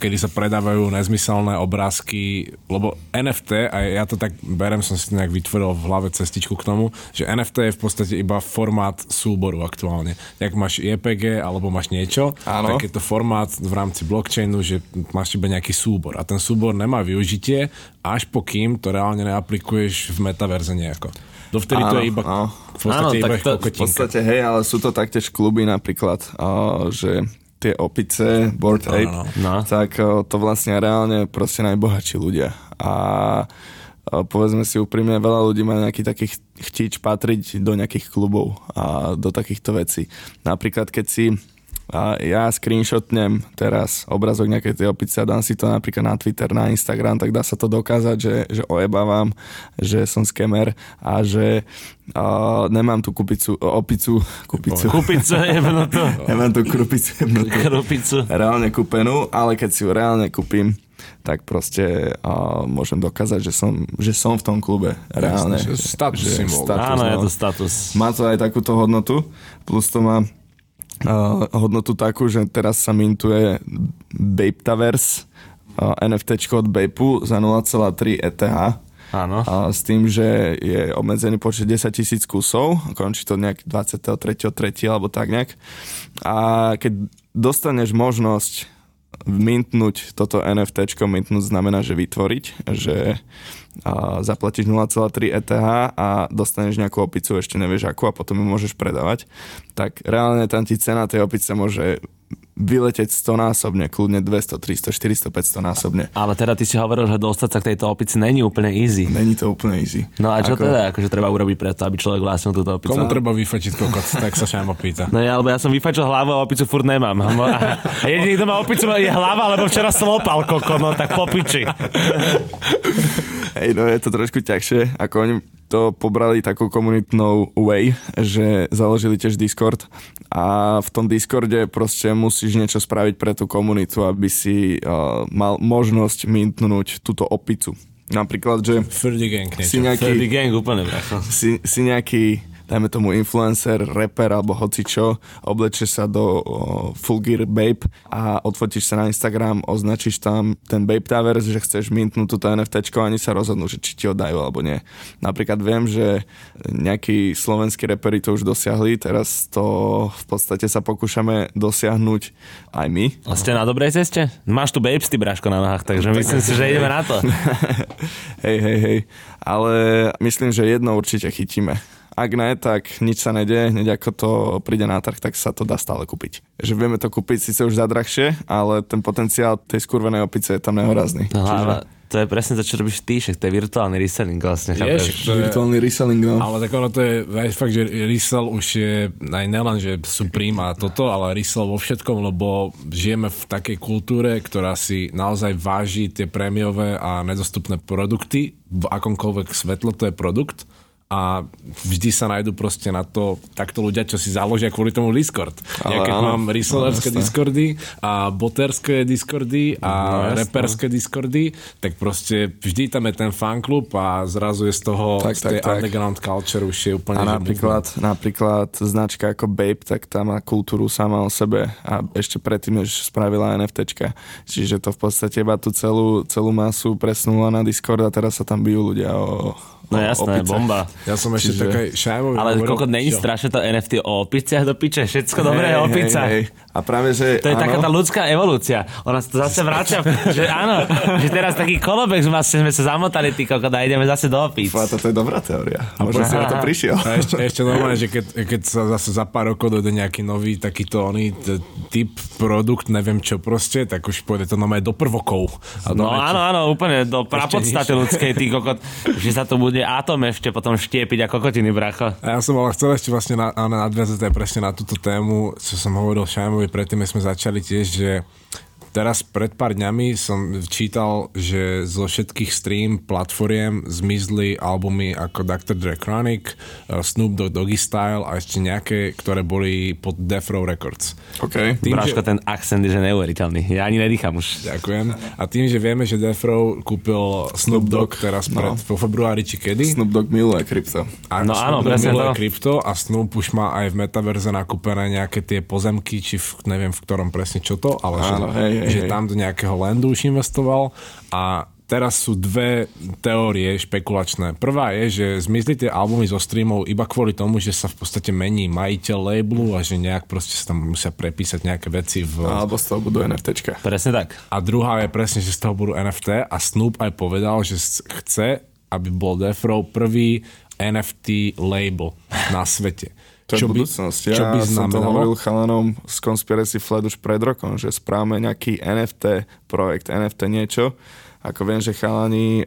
Kedy sa predávajú nezmyselné obrázky, lebo NFT, a ja to tak berem, som si nejak vytvoril v hlave cestičku k tomu, že NFT je v podstate iba formát súboru aktuálne. Ak máš JPG alebo máš niečo, tak je to formát v rámci blockchainu, že máš iba nejaký súbor. A ten súbor nemá využitie, až pokým to reálne neaplikuješ v metaverze nejako. Dovtedy to je iba... V podstate, hej, ale sú to taktiež kluby napríklad, že... tie opice, Bored Ape, tak to vlastne reálne proste najbohatší ľudia. A povedzme si úprimne, veľa ľudí má nejaký taký chtič patriť do nejakých klubov a do takýchto vecí. Napríklad, keď si ja screenshotnem teraz obrazok nejakej tej opice a dám si to napríklad na Twitter, na Instagram, tak dá sa to dokázať, že ojebávam, že som skemer a že nemám tú krupicu reálne kúpenú, ale keď si ju reálne kúpim, tak proste môžem dokázať, že som v tom klube. Reálne. Áno, je to status. Má to aj takúto hodnotu, plus to má hodnotu takú, že teraz sa mintuje Bapetaverse NFTčko od Bapetu za 0,3 ETH. Áno. S tým, že je obmedzený počet 10 000 kusov, končí to nejak 23.3. alebo tak nejak. A keď dostaneš možnosť mintnúť toto NFTčko, mintnúť znamená, že vytvoriť, že zaplatíš 0,3 ETH a dostaneš nejakú opicu, ešte nevieš akú a potom ju môžeš predávať, tak reálne tam ti cena tej opice môže vyletieť 100-násobne, kľudne 200, 300, 400, 500-násobne. Ale teda ty si hovoril, že dostať sa k tejto opici není úplne easy. Není to úplne easy. No a čo teda, akože treba urobiť preto, aby človek vlastnil túto opicu? Komu treba vyfačiť kokot, tak sa Šajmo pýta. No ja, alebo ja som vyfačil hlavu a opicu furt nemám. A jediný, kto má opicu, je hlava, lebo včera som opal kokot, no tak po piči. Hej, no je to trošku ťažšie, ako oni to pobrali takou komunitnou way, že založili tiež Discord a v tom Discorde proste musíš niečo spraviť pre tú komunitu, aby si mal možnosť mintnúť túto opicu. Napríklad, že si nejaký, dajme tomu influencer, rapper alebo hocičo, oblečeš sa do full gear Bape a odfotíš sa na Instagram, označíš tam ten Bape Tower, že chceš mintnúť túto NFTčko a ani sa rozhodnú, že či ti ho dajú alebo nie. Napríklad viem, že nejakí slovenskí rapperi to už dosiahli, teraz to v podstate sa pokúšame dosiahnuť aj my. A ste na dobrej ceste? Máš tu Bape, ty bráško na nohách, takže myslím si, že ideme na to. Hej, ale myslím, že jedno určite chytíme. Ak ne, tak nič sa nedeje, hneď ako to príde na trh, tak sa to dá stále kúpiť. Že vieme to kúpiť síce už za drahšie, ale ten potenciál tej skurvenej opice je tam nehorázny. To je presne to, čo robíš ty, však to je virtuálny reselling vlastne. Chápeš? Virtuálny reselling, no. Ale tak ono to je, vieš, fakt, že resell už je, aj nelen, že Supreme a toto, ale resell vo všetkom, lebo žijeme v takej kultúre, ktorá si naozaj váži tie prémiové a nedostupné produkty, v akomkoľvek svetlo to je produkt a vždy sa nájdu proste na to takto ľudia, čo si založia kvôli tomu Discord. Ja keď mám resellerské Discordy a boterské Discordy a reperské Discordy, tak proste vždy tam je ten fanklub a zrazu je z toho, tak, z tej underground culture už je úplne... A napríklad značka ako Babe, tak tá má kultúru sama o sebe a ešte predtým, než spravila NFTčka. Čiže to v podstate iba tú celú masu presnula na Discord a teraz sa tam bijú ľudia o... No jasné, bomba. Ja som ešte taký Šajmový. Ale koľko není strašne to NFT o opiciach do piče, všetko dobré o opicách. A práve, že to je áno. Taká tá ľudská evolúcia. Ona sa to zase vrácia, že áno, že teraz taký kolobek sme sa zamotali, ty kokot, a ideme zase do opíc. To je dobrá teória. Možno si na to prišiel. A ešte normálne, že keď sa zase za pár rokov dojde nejaký nový takýto oný typ, produkt, neviem čo proste, tak už pôjde to normálne do prvokov. No áno, úplne do prapodstaty ľudskej, ty kokot, že sa to bude atom ešte potom štiepiť ako kokotiny, bracho. A ja som ale chcel ešte vlastne nadviazať aj presne na túto tému, čo som hovoril Šajmovi predtým, keď sme začali tiež, že teraz pred pár dňami som čítal, že zo všetkých stream platformiem zmizli albumy ako Dr. Dre Chronic, Snoop Dogg Doggy Style a ešte nejaké, ktoré boli pod Death Row Records. Okay. Braško, ten accent je neuveriteľný. Ja ani nedýcham už. Ďakujem. A tým, že vieme, že Death Row kúpil Snoop Dogg teraz po februári či kedy. Snoop Dogg miluje krypto. No áno, presne to. Krypto a Snoop už má aj v metaverze nakúpené nejaké tie pozemky, či neviem v ktorom presne čo to, ale áno, že tam do nejakého landu už investoval a teraz sú dve teórie špekulačné. Prvá je, že zmizli tie albumy zo streamov iba kvôli tomu, že sa v podstate mení majiteľ labelu a že nejak proste sa tam musia prepísať nejaké veci v... Alebo z toho budú NFTčka. Presne tak. A druhá je presne, že z toho budú NFT a Snoop aj povedal, že chce, aby bol Death Row prvý NFT label na svete. To je budúcnosť. Ja som to hovoril chalanom z Conspiracy Flat už pred rokom, že správame nejaký NFT projekt, NFT niečo. Ako viem, že chalani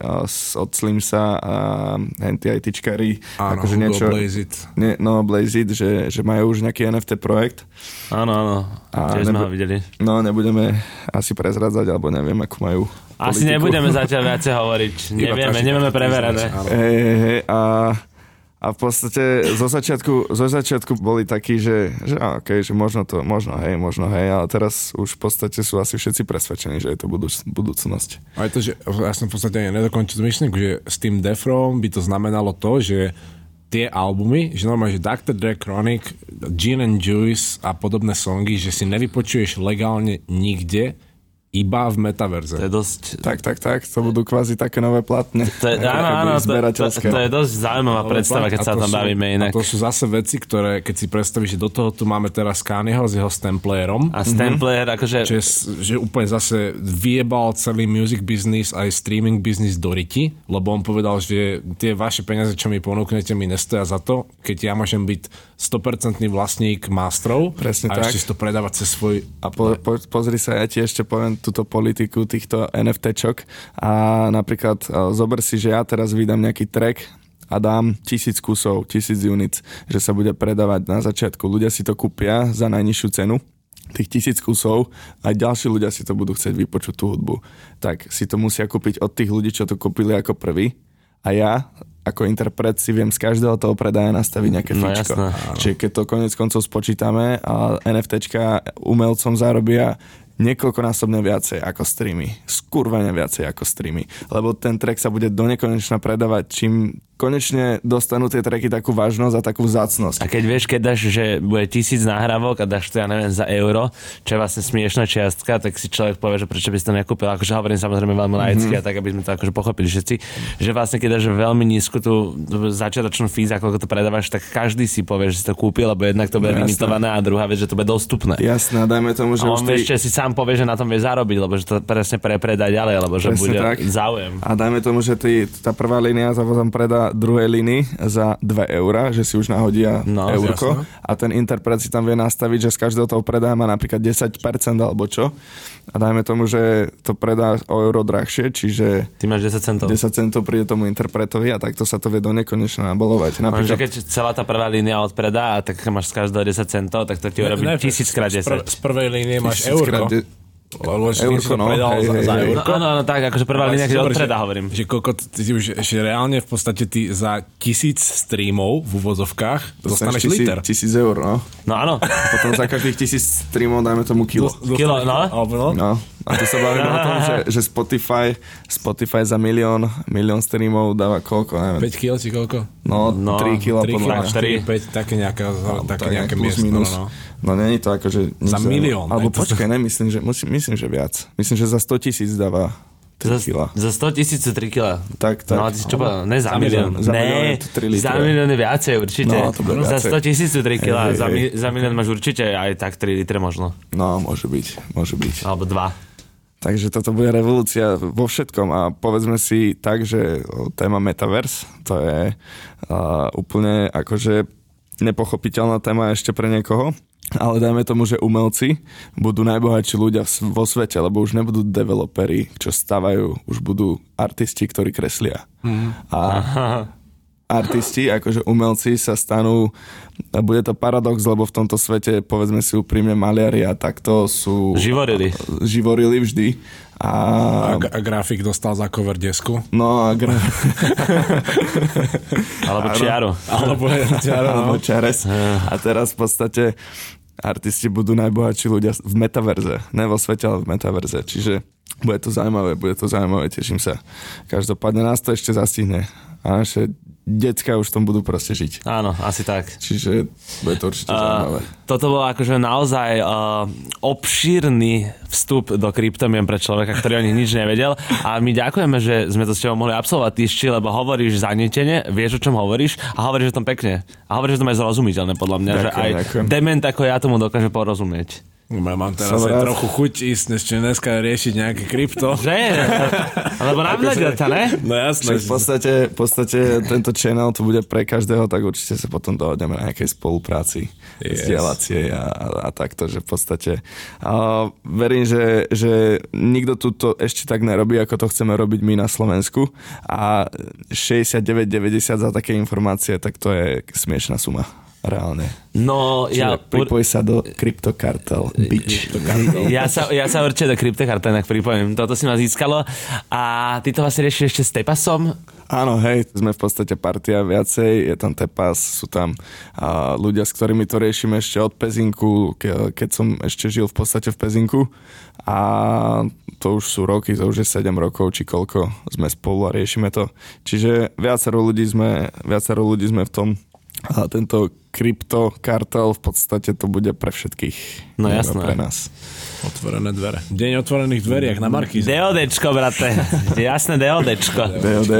od Slimsa a anti-ITčkari akože niečo... Blaze It. No, Blaze It, že majú už nejaký NFT projekt. Áno. Tiež sme ho videli. No, nebudeme asi prezradzať, alebo neviem, ako majú... Asi politiku. Nebudeme zatiaľ viacej hovoriť. Nevieme preverané. A v podstate zo začiatku boli takí, že okej, že možno, hej, ale teraz už v podstate sú asi všetci presvedčení, že je to budúcnosť. Aj to, že ja som v podstate nedokončil myšlienku, že s tým Death Row by to znamenalo to, že tie albumy, že normálne, že Dr. Dre Chronic, Gin and Juice a podobné songy, že si nevypočuješ legálne nikde, iba v metaverze. To je dosť... Tak, to budú kvázi také nové platne. Áno, to je dosť zaujímavá predstava, keď sa tam bavíme inak. A to sú zase veci, ktoré, keď si predstavíš, že do toho tu máme teraz Kanyeho s jeho Stemplayerom. A Stemplayer akože... Že úplne zase vyjebal celý music business aj streaming business do riti, lebo on povedal, že tie vaše peniaze, čo mi ponúknete, mi nestoja za to, keď ja môžem byť 100% vlastník masterov. Presne a tak. A ešte si to predávať cez svoj... A pozri sa, ja ti ešte poviem túto politiku týchto NFTčok a napríklad zober si, že ja teraz vydám nejaký track a dám 1000 kusov, 1000 units, že sa bude predávať na začiatku. Ľudia si to kúpia za najnižšiu cenu, tých 1000 kusov a ďalší ľudia si to budú chcieť vypočuť tú hudbu. Tak si to musia kúpiť od tých ľudí, čo to kúpili ako prvý a ja ako interpret si viem z každého toho predaja nastaviť nejaké fičko. No, čiže keď to konec koncov spočítame a NFTčka umelcom zarobia niekoľkonásobne viacej ako streamy. Skurvene viacej ako streamy. Lebo ten track sa bude do nekonečna predávať, čím konečne dostanú tie tracky takú vážnosť a takú vzácnosť. A keď vieš, keď dáš, že bude 1000 nahrávok a dáš to, ja neviem, za euro, čo je vlastne smiešná čiastka, tak si človek povie, že prečo by si to nekúpil. Akože hovorím samozrejme veľmi laicky a tak, aby sme to akože pochopili všetci, že vlastne keď dáš veľmi nízku tú začiatočnú fízu, ako to predávaš, tak každý si povie, že si to kúpil, lebo jednak to bude limitované a druhá vec, že to bude dostupné. Jasné, dajme tomu, že on ešte si sám nám povie, že na tom vie zarobiť, lebo že to presne prepredá ďalej, lebo že presne bude tak záujem. A dajme tomu, že tá prvá línia za potom predá druhej línii za 2 eurá, že si už nahodia eurko. Jasno. A ten interpret si tam vie nastaviť, že z každého toho predá má napríklad 10% alebo čo. A dajme tomu, že to predá o euro drahšie, čiže ty máš 10 centov. 10 centov príde tomu interpretovi a takto sa to vie do nekonečna nabolovať. Napríklad, keď celá tá prvá línia odpredá, tak máš z každého 10 centov, tak to ti urobí 1000x10. Z prvej línie máš eurko. Eurko, no. Za eurko. Áno, tak, akože prvá línia, keď odpredá, hovorím. Že koľko, ty už reálne v podstate ty za 1000 streamov v uvozovkách dostaneš liter. 1000 eur, no. No áno. Potom za každých 1000 streamov dajme tomu kilo. Kilo, no. A tu sa bavíme o tom, že Spotify za milión streamov dáva koľko, neviem. 5 kilo či koľko? No 3 kilo podľa. 3, 5, také nejaké miesto. No není to akože... Za milión. Alebo počkaj, nemyslím, že myslím, že viac. Myslím, že za 100 000 dáva 3 kila. Za 100 000 3 kila. Tak. No a ty čo povedal? Ne za milión. Ne, za milión je viacej určite. No, to bude viacej. Za 100 000 3 kila. Za milión máš určite aj tak 3 litre možno. No, môže byť. Alebo 2. Takže toto bude revolúcia vo všetkom a povedzme si tak, že téma metaverse, to je úplne akože nepochopiteľná téma ešte pre niekoho, ale dajme tomu, že umelci budú najbohatší ľudia vo svete, lebo už nebudú developeri, čo stavajú, už budú artisti, ktorí kreslia. A artisti, akože umelci sa stanú, bude to paradox, lebo v tomto svete, povedzme si úprimne, maliari a takto sú... Živorili vždy. A grafik dostal za cover desku. No a Alebo čiares. A teraz v podstate artisti budú najbohatší ľudia v metaverze. Ne vo svete, ale v metaverze. Čiže bude to zaujímavé, teším sa. Každopádne nás to ešte zastihne. A naše decká už v tom budú proste žiť. Áno, asi tak. Čiže bude to určite zaujímavé. Toto bol akože naozaj obšírny vstup do kryptomien pre človeka, ktorý o nich nič nevedel. A my ďakujeme, že sme to s tebou mohli absolvovať. Ty ešte, lebo hovoríš zanietene, vieš, o čom hovoríš a hovoríš o tom pekne. A hovoríš o tom aj zrozumiteľne, podľa mňa. Ďakujem. Dement ako ja tomu dokáže porozumieť. Mám teraz aj trochu chuť ísť dneska riešiť nejaké krypto. Že? Alebo navnadil ťa, ne? No jasné. V podstate tento channel tu bude pre každého, tak určite sa potom dohodneme na nejakej spolupráci, vzdielacie a takto, že v podstate. A verím, že nikto tu to ešte tak nerobí, ako to chceme robiť my na Slovensku. A 69,90 za také informácie, tak to je smiešná suma. Reálne. No, čiže pripoj sa do Kryptokartel, bitch. Ja sa určite do Kryptokartel pripojím. Toto si ma získalo. A ty to vlastne riešiš ešte s Tepasom? Áno, hej, sme v podstate partia viacej. Je tam Tepas, sú tam ľudia, s ktorými to riešime ešte od Pezinku, keď som ešte žil v podstate v Pezinku. A to už sú roky, to už je 7 rokov, či koľko sme spolu a riešime to. Čiže viacero ľudí sme v tom. A tento kryptokartel v podstate to bude pre všetkých. No jasné. Pre nás. Otvorené dvere. Deň otvorených dveriach na Markíze. DODčko, brate. Jasné, DODčko. DOD.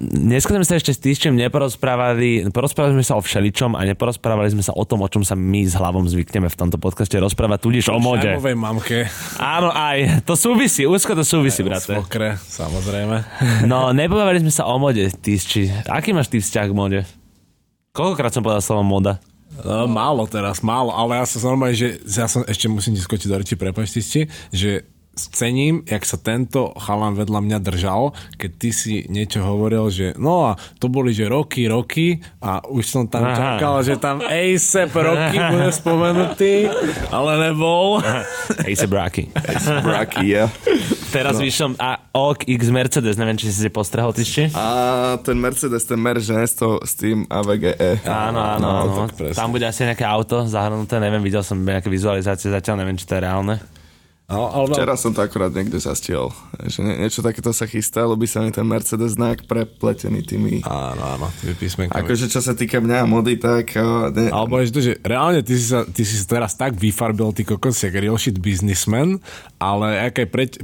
Dneska sme sa ešte s tým neporozprávali. Porozprávali sme sa o všeličom a neporozprávali sme sa o tom, o čom sa my s hlavom zvykneme v tomto podcaste rozprávať, tudíž o móde. Šajmovej mamke. Áno, aj. To súvisí, úzko to súvisí, brate. O svokre, samozrejme. No, nebavili sme sa o móde, Tisči. Aký máš ty vzťah k móde? Koľkokrát som povedal slovo moda? Málo, ale ja som normálne, že ešte musím ti skočiť do reči, prepáč, Tisči, že cením, jak sa tento chalan vedľa mňa držal, keď ty si niečo hovoril, že no a to boli, že roky a už som tam čakal, že tam ASAP Rocky bude spomenutý, ale nebol. ASAP Rocky, yeah. Teraz vyšom a OX Mercedes, neviem, či si si postrehol, ty ešte? A ten Mercedes, ten Mercedes s tým AVGE. Áno. Tam bude asi nejaké auto zahrnuté, neviem, videl som nejaké vizualizácie zatiaľ, neviem, či to je reálne. Včera som to akurát niekde zastihol. Niečo takéto sa chystá, lebo by sa mi ten Mercedes znak prepletený tými... Áno, tými písmenkami. Akože čo sa týka mňa mody, tak... Alebo ešte, že reálne ty si teraz tak vyfarbil, ty kokos, jak real shit businessman, ale aj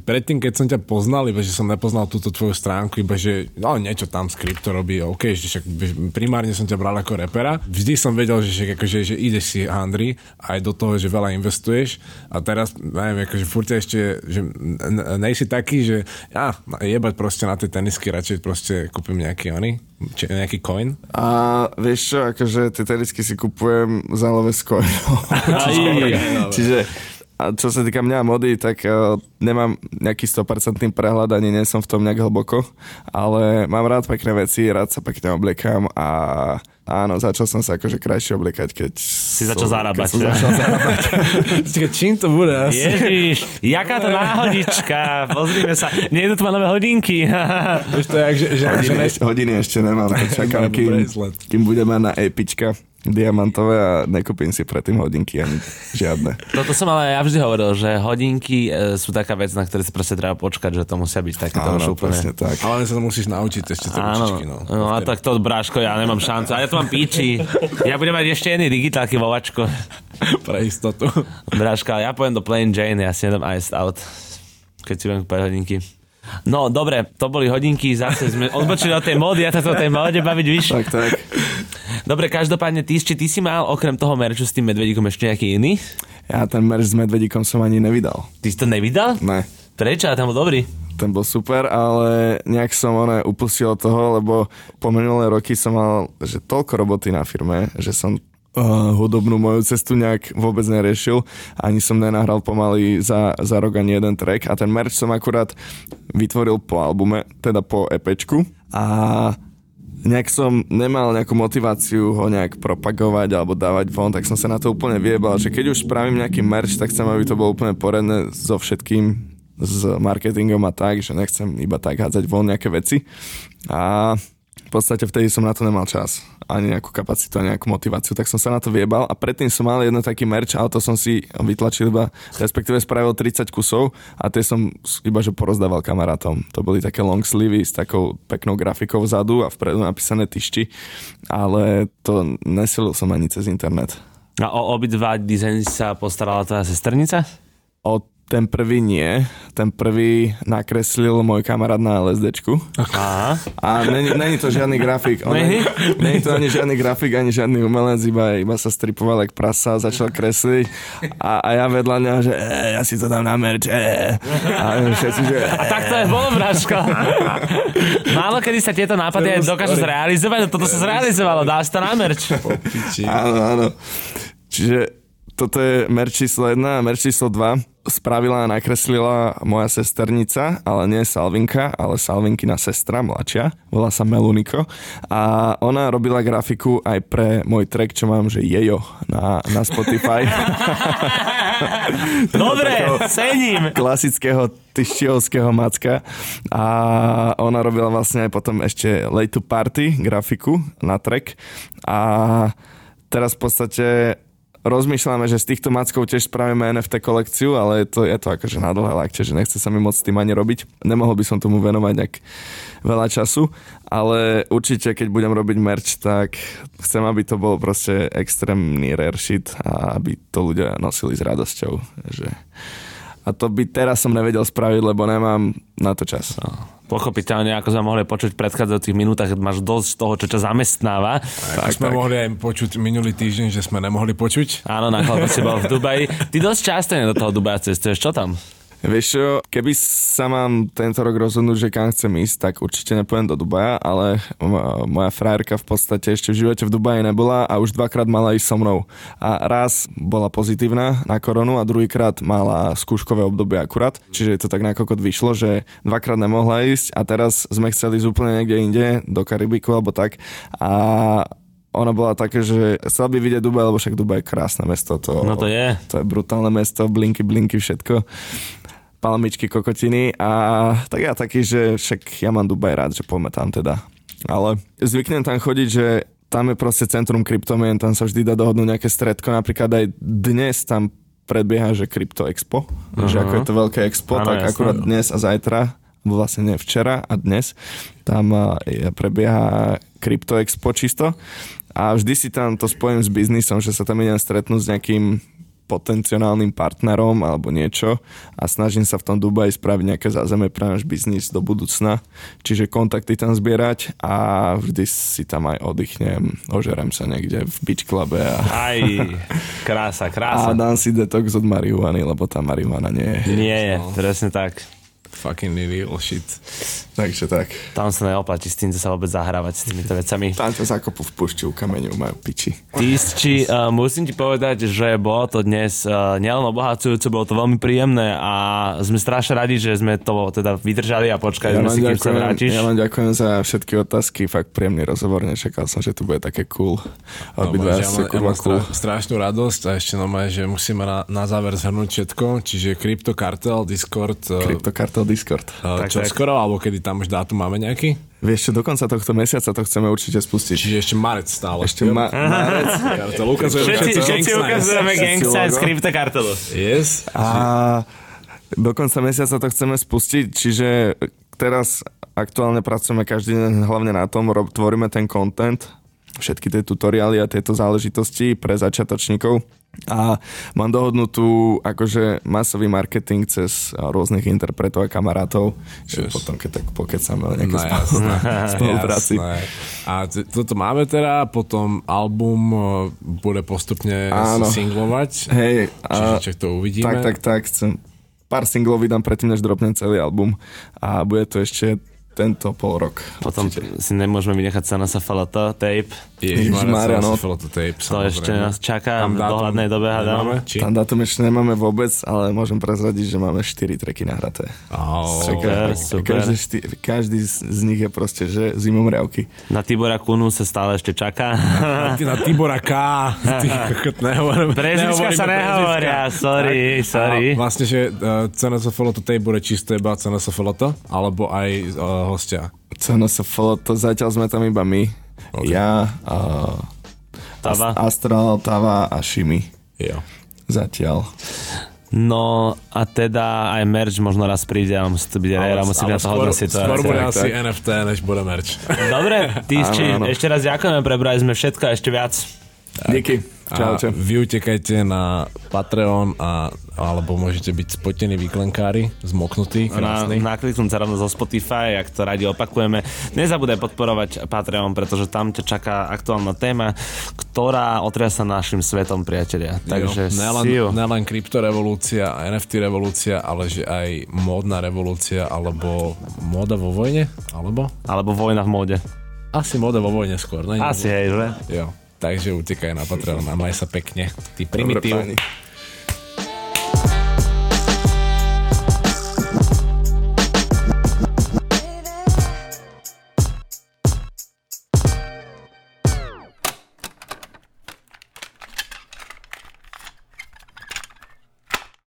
predtým, keď som ťa poznal, iba že som nepoznal túto tvoju stránku, iba že niečo tam s krypto robí, OK, ešte však primárne som ťa bral ako repera. Vždy som vedel, že ideš si handry, aj do toho, že veľa investuješ a teraz, neviem, akože furt ešte, že nejsi taký, že jebať proste na tie tenisky, radšej proste kúpim nejaký coin. A vieš čo, akože tie tenisky si kupujem za love s coinom. Čiže a čo sa týka mňa mody, tak nemám nejaký 100% prehľad, ani nie som v tom nejak hlboko, ale mám rád pekné veci, rád sa pekne obliekam a áno, začal som sa akože krajšie obliekať, keď... Si začal zarábať. Čím to bude asi? Ježiš, jaká to náhodička, pozrime sa, nie je to tvoje nové hodinky. Už to je jak, že... Hodiny ešte nemám, čakám, kým budeme na epička. Diamantové a nekúpim si predtým hodinky ani žiadne. Toto som ale ja vždy hovoril, že hodinky sú taká vec, na ktoré si proste treba počkať, že to musia byť takéto už úplne. Tak. Ale sa to musíš naučiť ešte tie ručičky. No a tak to bráško, ja nemám šancu. A ja to mám píči. Ja budem mať ešte jedný digitálky vovačko. Pre istotu. Bráška, ja poviem do Plain Jane, ja si nedám iced out, keď si budem kúpať hodinky. No, dobre, to boli hodinky, zase sme odbočili od tej módy, ja sa o tej móde baviť, víš? Tak. Dobre, každopádne, ty si mal okrem toho merču s tým medvedíkom ešte nejaký iný? Ja ten merč s medvedíkom som ani nevydal. Ty si to nevydal? Ne. Prečo? Ten bol dobrý. Ten bol super, ale nejak som upustil od toho, lebo po minulé roky som mal že toľko roboty na firme, že som hudobnú moju cestu nejak vôbec neriešil. Ani som nenahral pomaly za rok ani jeden track. A ten merch som akurát vytvoril po albume, teda po EPčku. A nejak som nemal nejakú motiváciu ho nejak propagovať alebo dávať von, tak som sa na to úplne vyjebal, že keď už spravím nejaký merch, tak chcem, aby to bolo úplne poradné so všetkým, s marketingom a tak, že nechcem iba tak hádzať von nejaké veci. A v podstate vtedy som na to nemal čas, ani nejakú kapacitu, ani nejakú motiváciu, tak som sa na to vyjebal a predtým som mal jeden taký merch, ale to som si vytlačil iba, respektíve spravil 30 kusov a tie som iba že porozdával kamarátom. To boli také long sleevy s takou peknou grafikou vzadu a vpredu napísané tyšti, ale to nesilil som ani cez internet. A o obidva dizajny sa postarala tvoja sestrnica? Ten prvý nie. Ten prvý nakreslil môj kamarát na LSDčku. Aha. A není to žiadny grafik. Není to ani žiadny grafik, ani žiadny umelec, iba sa stripoval jak prasa, začal kresliť a ja vedľa neho, že ja si to dám na merč. A všetci, že... A tak to je bolo, Braško. Málo kedy sa tieto nápady dokážu zrealizovať, toto sa zrealizovalo, dáš to na merč. Áno. Čiže toto je merč číslo 1 a merč číslo 2 spravila a nakreslila moja sesternica, ale nie Salvinka, ale Salvinkina sestra, mladšia, volá sa Meluniko a ona robila grafiku aj pre môj track, čo mám, že Jejo na Spotify. Dobre, cením! Klasického tyščiovského macka a ona robila vlastne aj potom ešte Late to Party grafiku na track a teraz v podstate rozmýšľame, že z týchto mackov tiež spravíme NFT kolekciu, ale je to akože na dlhé lakte, že nechce sa mi moc s tým ani robiť. Nemohol by som tomu venovať nejak veľa času, ale určite, keď budem robiť merch, tak chcem, aby to bol proste extrémny rare shit a aby to ľudia nosili s radosťou. Že... A to by teraz som nevedel spraviť, lebo nemám na to čas. Pochopiteľne, ako sme mohli počuť v predchádzajúcich minútach, máš dosť toho, čo ťa zamestnáva. Tak sme mohli aj počuť minulý týždeň, že sme nemohli počuť. Áno, naklad si bol v Dubaji. Ty dosť často do toho Dubaja cestuješ, čo tam? Vieš čo, keby sa mám tento rok rozhodnúť, že kam chcem ísť, tak určite nepôjdem do Dubaja, ale moja frajerka v podstate ešte v živote v Dubaji nebola a už dvakrát mala ísť so mnou. A raz bola pozitívna na koronu a druhýkrát mala skúškové obdobie akurát, čiže to tak nakokot vyšlo, že dvakrát nemohla ísť a teraz sme chceli ísť úplne niekde inde, do Karibiku alebo tak a... Ona bola také, že chcel by vidieť Dubaj, lebo však Dubaj je krásne mesto. To je. To je brutálne mesto, blinky, všetko. Palmičky, kokotiny. A tak ja taký, že však ja mám Dubaj rád, že poďme tam teda. Ale zvyknem tam chodiť, že tam je proste centrum kryptomien, tam sa vždy dá dohodnúť nejaké stredko. Napríklad aj dnes tam predbieha, že Crypto Expo, uh-huh. že ako je to veľké expo, ano, tak jasná. Akurát dnes a zajtra, vlastne nie, včera a dnes, tam prebieha Crypto Expo čisto a vždy si tam to spojím s biznisom, že sa tam idem stretnúť s nejakým potenciálnym partnerom alebo niečo a snažím sa v tom Dubaji spraviť nejaké zázemie pre náš biznis do budúcna. Čiže kontakty tam zbierať a vždy si tam aj oddychnem, ožerem sa niekde v beach clube. Aj, krása, krása. A dám si detox od marihuany, lebo tá marihuana nie je. Nie je, presne tak. Fucking real shit. Takže tak. Tam sa neoplatí s tým, že sa vôbec zahrávať s týmito vecami. Tam sa zakopu v púšťu, kameňu majú piči. Musím ti povedať, že bolo to dnes nielen obohacujúce, bolo to veľmi príjemné a sme strašne radi, že sme to teda vydržali a počkali sme si, kým sa vrátiš. Ja vám ďakujem za všetky otázky, fakt príjemný rozhovor, nečakal som, že to bude také cool. Ja mám strašnú radosť a ešte normálne, že musíme na záver zhrnúť všetko, čiže Kryptokartel, Discord. Discord. Čo tak. Skoro, alebo kedy tam už dátum máme nejaký? Vieš čo, do konca tohto mesiaca to chceme určite spustiť. Čiže ešte marec stále. Ešte marec. Všetci ukazujeme gangsta z Kryptokartelu. Yes. A do konca mesiaca to chceme spustiť, čiže teraz aktuálne pracujeme každý deň hlavne na tom, tvoríme ten content, všetky tie tutoriály a tieto záležitosti pre začiatočníkov. A mám dohodnutú akože masový marketing cez rôznych interpretov a kamarátov, že potom keď tak pokecáme o nejaké spolupráci. A toto máme teda, potom album bude postupne singlovať, hej, čiže čo to uvidíme. Tak, pár singlov vydám predtým, než dropnem celý album a bude to ešte tento pol rok. Potom si nemôžeme vynechať Sana sa Faloto tape. Ježišmarja, no. To ešte nás čaká v dohľadnej dobe. Tam dátum ešte nemáme vôbec, ale môžem prezradiť, že máme 4 tracky nahraté. Super. Každý z nich je proste, že zimom riavky. Na Tibora Kunu sa stále ešte čaká. Na Tibora K. Breznická sa nehovoria. Sorry. Vlastne, že Sana sa Faloto tape bude čisto iba Sana sa Faloto, alebo aj hostia. Sana sa Faloto, zatiaľ sme tam iba my. Okay. Ja, Tava. Astral, Tava a Shimi. Jo. Zatiaľ. No a teda aj merch možno raz príde, ale musí to byť rejera, musíme na to hodnú situáciu. Skôr bude asi NFT, než bude merch. Dobre, ešte raz ďakujeme, prebrali sme všetko a ešte viac. Tak. Díky. Čaute. Vy utekajte na Patreon alebo môžete byť spotení výklenkári, zmoknutí, krásni. Nakliknúť sa rovno zo Spotify, ak to radi opakujeme. Nezabúdaj podporovať Patreon, pretože tam ťa čaká aktuálna téma, ktorá otriasa našim svetom, priatelia. Takže nelen kryptorevolúcia a NFT revolúcia, ale že aj módna revolúcia, alebo móda vo vojne, alebo vojna v móde. Asi móda vo vojne skôr. Asi, hej, že? Jo. Takže utekaj na Patreon a maj sa pekne. Ty primitív.